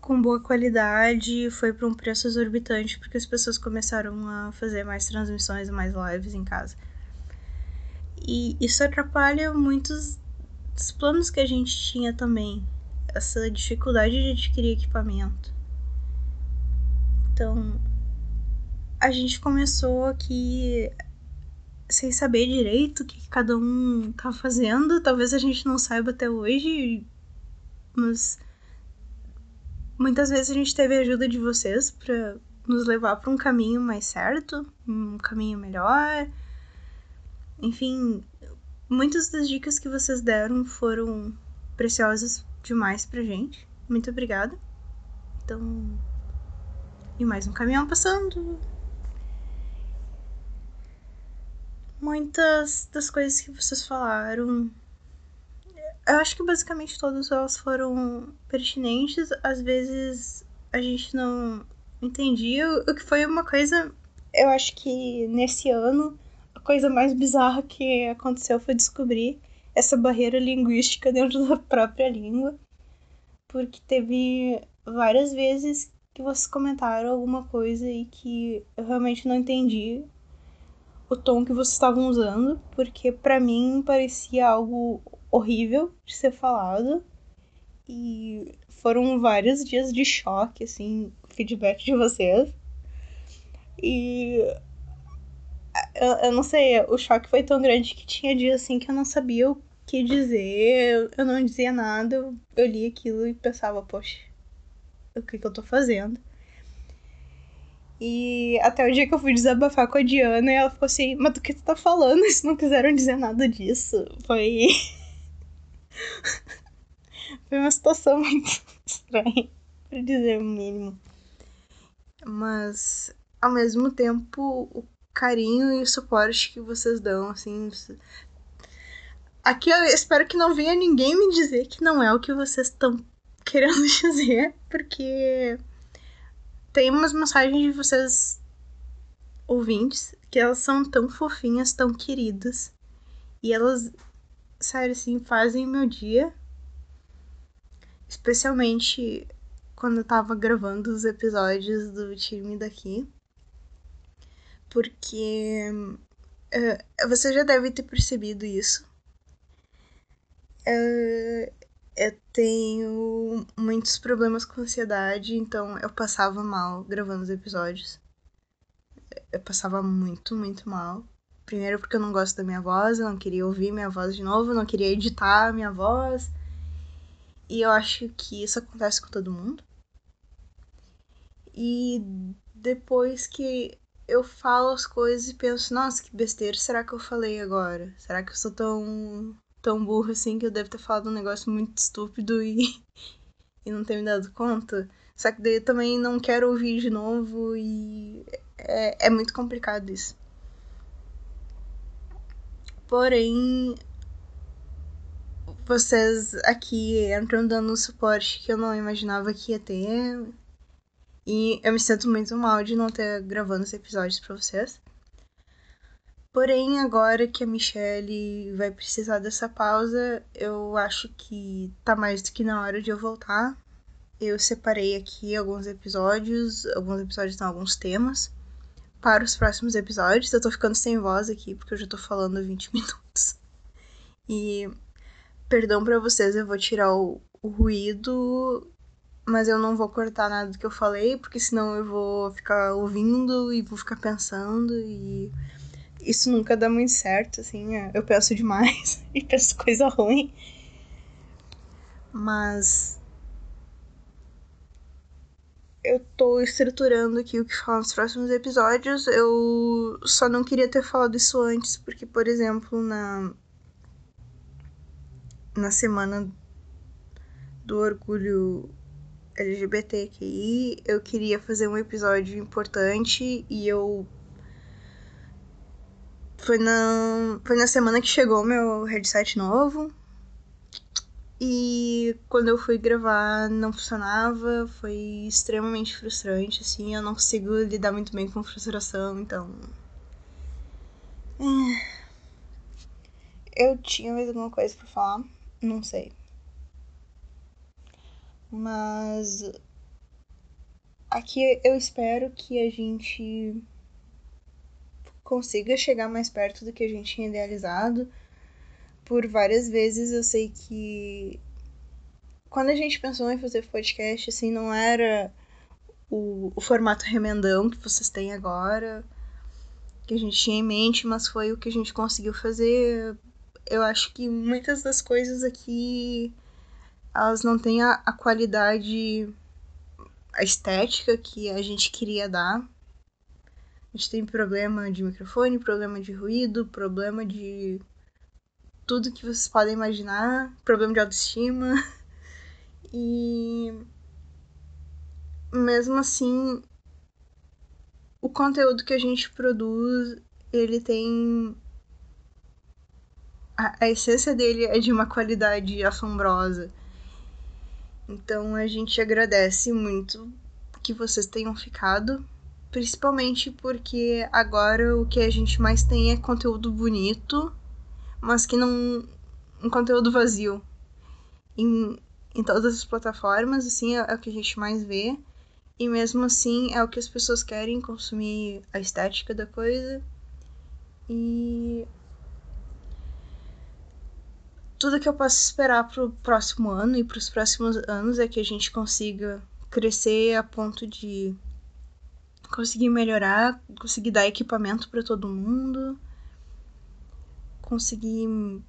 com boa qualidade, foi para um preço exorbitante, porque as pessoas começaram a fazer mais transmissões, mais lives em casa. E isso atrapalha muitos dos planos que a gente tinha também, essa dificuldade de adquirir equipamento. Então, a gente começou aqui sem saber direito o que cada um tá fazendo, talvez a gente não saiba até hoje, mas muitas vezes a gente teve a ajuda de vocês para nos levar para um caminho mais certo, um caminho melhor. Enfim, muitas das dicas que vocês deram foram preciosas demais pra gente. Muito obrigada. Então, e mais um caminhão passando. Muitas das coisas que vocês falaram, eu acho que basicamente todas elas foram pertinentes. Às vezes a gente não entendia o que foi uma coisa. Eu acho que nesse ano a coisa mais bizarra que aconteceu foi descobrir essa barreira linguística dentro da própria língua. Porque teve várias vezes que vocês comentaram alguma coisa e que eu realmente não entendi o tom que vocês estavam usando, porque pra mim parecia algo horrível de ser falado. E foram vários dias de choque, assim, feedback de vocês. E eu não sei, o choque foi tão grande que tinha dias assim que eu não sabia o que dizer, eu não dizia nada, eu li aquilo e pensava, poxa, o que que eu tô fazendo? E até o dia que eu fui desabafar com a Diana, ela ficou assim, mas do que tu tá falando? Eles não quiseram dizer nada disso. Foi foi uma situação muito estranha, pra dizer o mínimo. Mas, ao mesmo tempo, o carinho e o suporte que vocês dão, assim... Aqui eu espero que não venha ninguém me dizer que não é o que vocês estão querendo dizer, porque... Tem umas mensagens de vocês, ouvintes, que elas são tão fofinhas, tão queridas. E elas, sério, assim, fazem meu dia. Especialmente quando eu tava gravando os episódios do Tire-me daqui. Porque você já deve ter percebido isso. Eu tenho muitos problemas com ansiedade, então eu passava mal gravando os episódios. Eu passava muito mal. Primeiro porque eu não gosto da minha voz, eu não queria ouvir minha voz de novo, eu não queria editar a minha voz. E eu acho que isso acontece com todo mundo. E depois que eu falo as coisas e penso, nossa, que besteira, será que eu falei agora? Será que eu sou tão burro assim que eu devo ter falado um negócio muito estúpido e não ter me dado conta. Só que daí eu também não quero ouvir de novo e é muito complicado isso. Porém, vocês aqui entram dando um suporte que eu não imaginava que ia ter. E eu me sinto muito mal de não ter gravando esses episódios pra vocês. Porém, agora que a Michelle vai precisar dessa pausa, eu acho que tá mais do que na hora de eu voltar. Eu separei aqui alguns episódios, não, alguns temas, para os próximos episódios. Eu tô ficando sem voz aqui, porque eu já tô falando 20 minutos. E, perdão pra vocês, eu vou tirar o ruído, mas eu não vou cortar nada do que eu falei, porque senão eu vou ficar ouvindo e vou ficar pensando e... Isso nunca dá muito certo, assim, eu penso demais e penso coisa ruim. Mas eu tô estruturando aqui o que falar nos próximos episódios. Eu só não queria ter falado isso antes, porque, por exemplo, na semana do orgulho LGBTQI, eu queria fazer um episódio importante e eu... Foi na semana que chegou meu headset novo. E quando eu fui gravar não funcionava. Foi extremamente frustrante, assim. Eu não consigo lidar muito bem com frustração, então... Eu tinha mais alguma coisa pra falar? Não sei. Mas Aqui eu espero que a gente consiga chegar mais perto do que a gente tinha idealizado. Por várias vezes eu sei que quando a gente pensou em fazer podcast, assim, não era o formato remendão que vocês têm agora, que a gente tinha em mente, mas foi o que a gente conseguiu fazer. Eu acho que muitas das coisas aqui, elas não têm a qualidade, a estética que a gente queria dar. A gente tem problema de microfone, problema de ruído, problema de tudo que vocês podem imaginar, problema de autoestima. E mesmo assim, o conteúdo que a gente produz, ele tem... A essência dele é de uma qualidade assombrosa. Então a gente agradece muito que vocês tenham ficado, principalmente porque agora o que a gente mais tem é conteúdo bonito, mas que não... um conteúdo vazio. Em todas as plataformas, assim, é o que a gente mais vê. E mesmo assim é o que as pessoas querem, consumir a estética da coisa. E... tudo que eu posso esperar pro próximo ano e pros próximos anos é que a gente consiga crescer a ponto de conseguir melhorar, conseguir dar equipamento para todo mundo, conseguir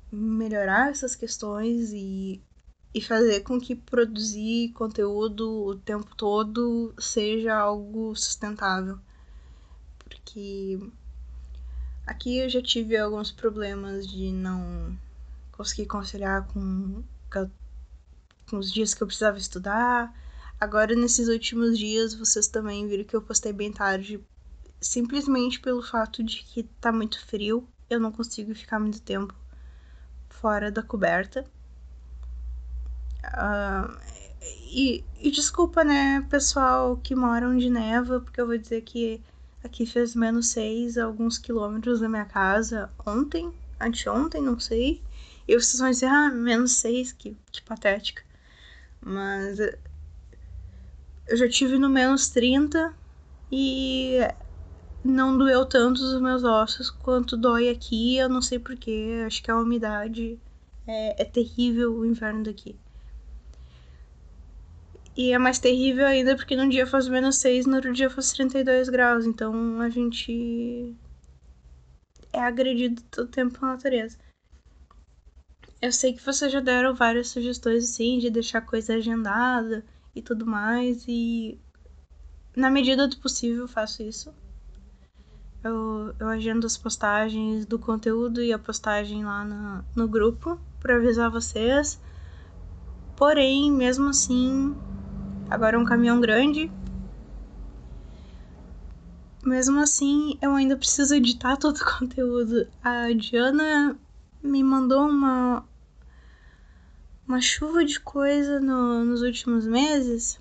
melhorar essas questões e fazer com que produzir conteúdo o tempo todo seja algo sustentável. Porque aqui eu já tive alguns problemas de não... consegui conciliar com os dias que eu precisava estudar. Agora, nesses últimos dias, vocês também viram que eu postei bem tarde, simplesmente pelo fato de que tá muito frio. Eu não consigo ficar muito tempo fora da coberta. E desculpa, né, pessoal que moram de neva, porque eu vou dizer que aqui fez -6 alguns quilômetros da minha casa ontem, anteontem, não sei. E vocês vão dizer, ah, -6, que patética. Mas eu já tive no -30 e não doeu tanto os meus ossos quanto dói aqui. Eu não sei porquê, acho que a umidade é terrível o inverno daqui. E é mais terrível ainda porque num dia faz -6, no outro dia faz 32 graus. Então a gente é agredido todo tempo pela natureza. Eu sei que vocês já deram várias sugestões, assim, de deixar coisa agendada e tudo mais, e na medida do possível eu faço isso. Eu agendo as postagens do conteúdo e a postagem lá no grupo pra avisar vocês. Porém, mesmo assim, agora é um caminhão grande. Mesmo assim, eu ainda preciso editar todo o conteúdo. A Diana me mandou uma chuva de coisa nos últimos meses.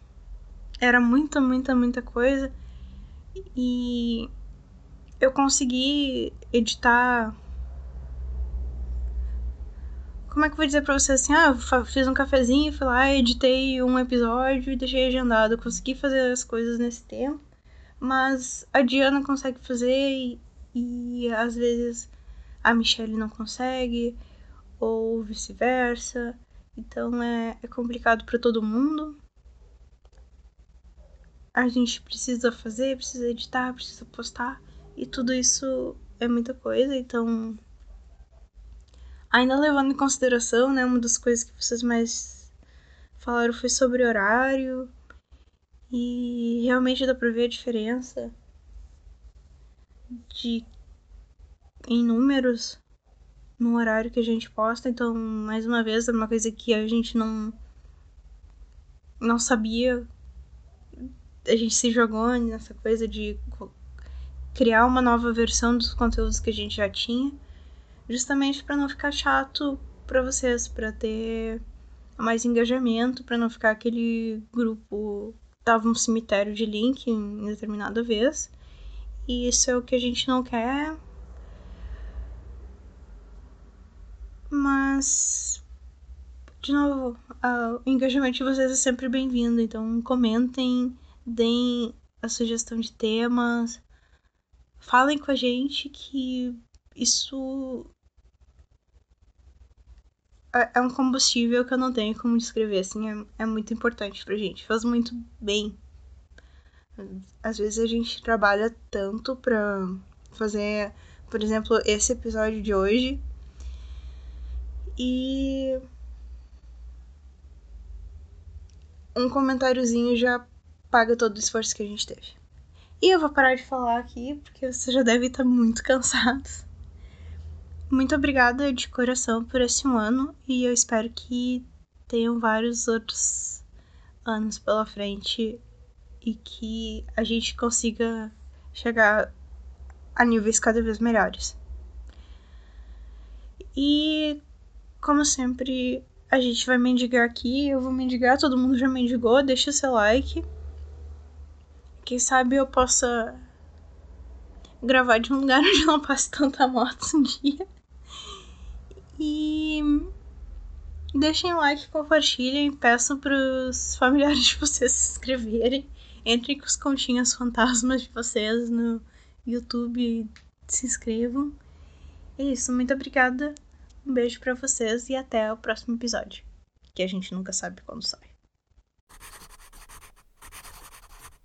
Era muita, muita, muita coisa. E eu consegui editar... Como é que eu vou dizer pra vocês assim? Ah, eu fiz um cafezinho, fui lá, editei um episódio e deixei agendado. Eu consegui fazer as coisas nesse tempo. Mas a Diana consegue fazer e às vezes... a Michelle não consegue, ou vice-versa. Então é complicado para todo mundo. A gente precisa fazer, precisa editar, precisa postar. E tudo isso é muita coisa, então... ainda levando em consideração, né, uma das coisas que vocês mais falaram foi sobre horário. E realmente dá pra ver a diferença de... em números no horário que a gente posta. Então, mais uma vez, era uma coisa que a gente não sabia. A gente se jogou nessa coisa de criar uma nova versão dos conteúdos que a gente já tinha, justamente para não ficar chato para vocês, para ter mais engajamento, para não ficar aquele grupo que tava um cemitério de link em determinada vez. E isso é o que a gente não quer. Mas, de novo, o engajamento de vocês é sempre bem-vindo. Então comentem, deem a sugestão de temas, falem com a gente, que isso é um combustível que eu não tenho como descrever, assim, é muito importante pra gente, faz muito bem. Às vezes a gente trabalha tanto pra fazer, por exemplo, esse episódio de hoje, e um comentáriozinho já paga todo o esforço que a gente teve. E eu vou parar de falar aqui, porque vocês já devem estar muito cansados. Muito obrigada de coração por esse um ano, e eu espero que tenham vários outros anos pela frente e que a gente consiga chegar a níveis cada vez melhores. E, como sempre, a gente vai mendigar aqui, eu vou mendigar, todo mundo já mendigou, deixa seu like. Quem sabe eu possa gravar de um lugar onde não passe tanta moto um dia. E deixem like, compartilhem, peçam pros familiares de vocês se inscreverem. Entrem com os continhas fantasmas de vocês no YouTube, se inscrevam. É isso, muito obrigada. Um beijo pra vocês e até o próximo episódio, que a gente nunca sabe quando sai.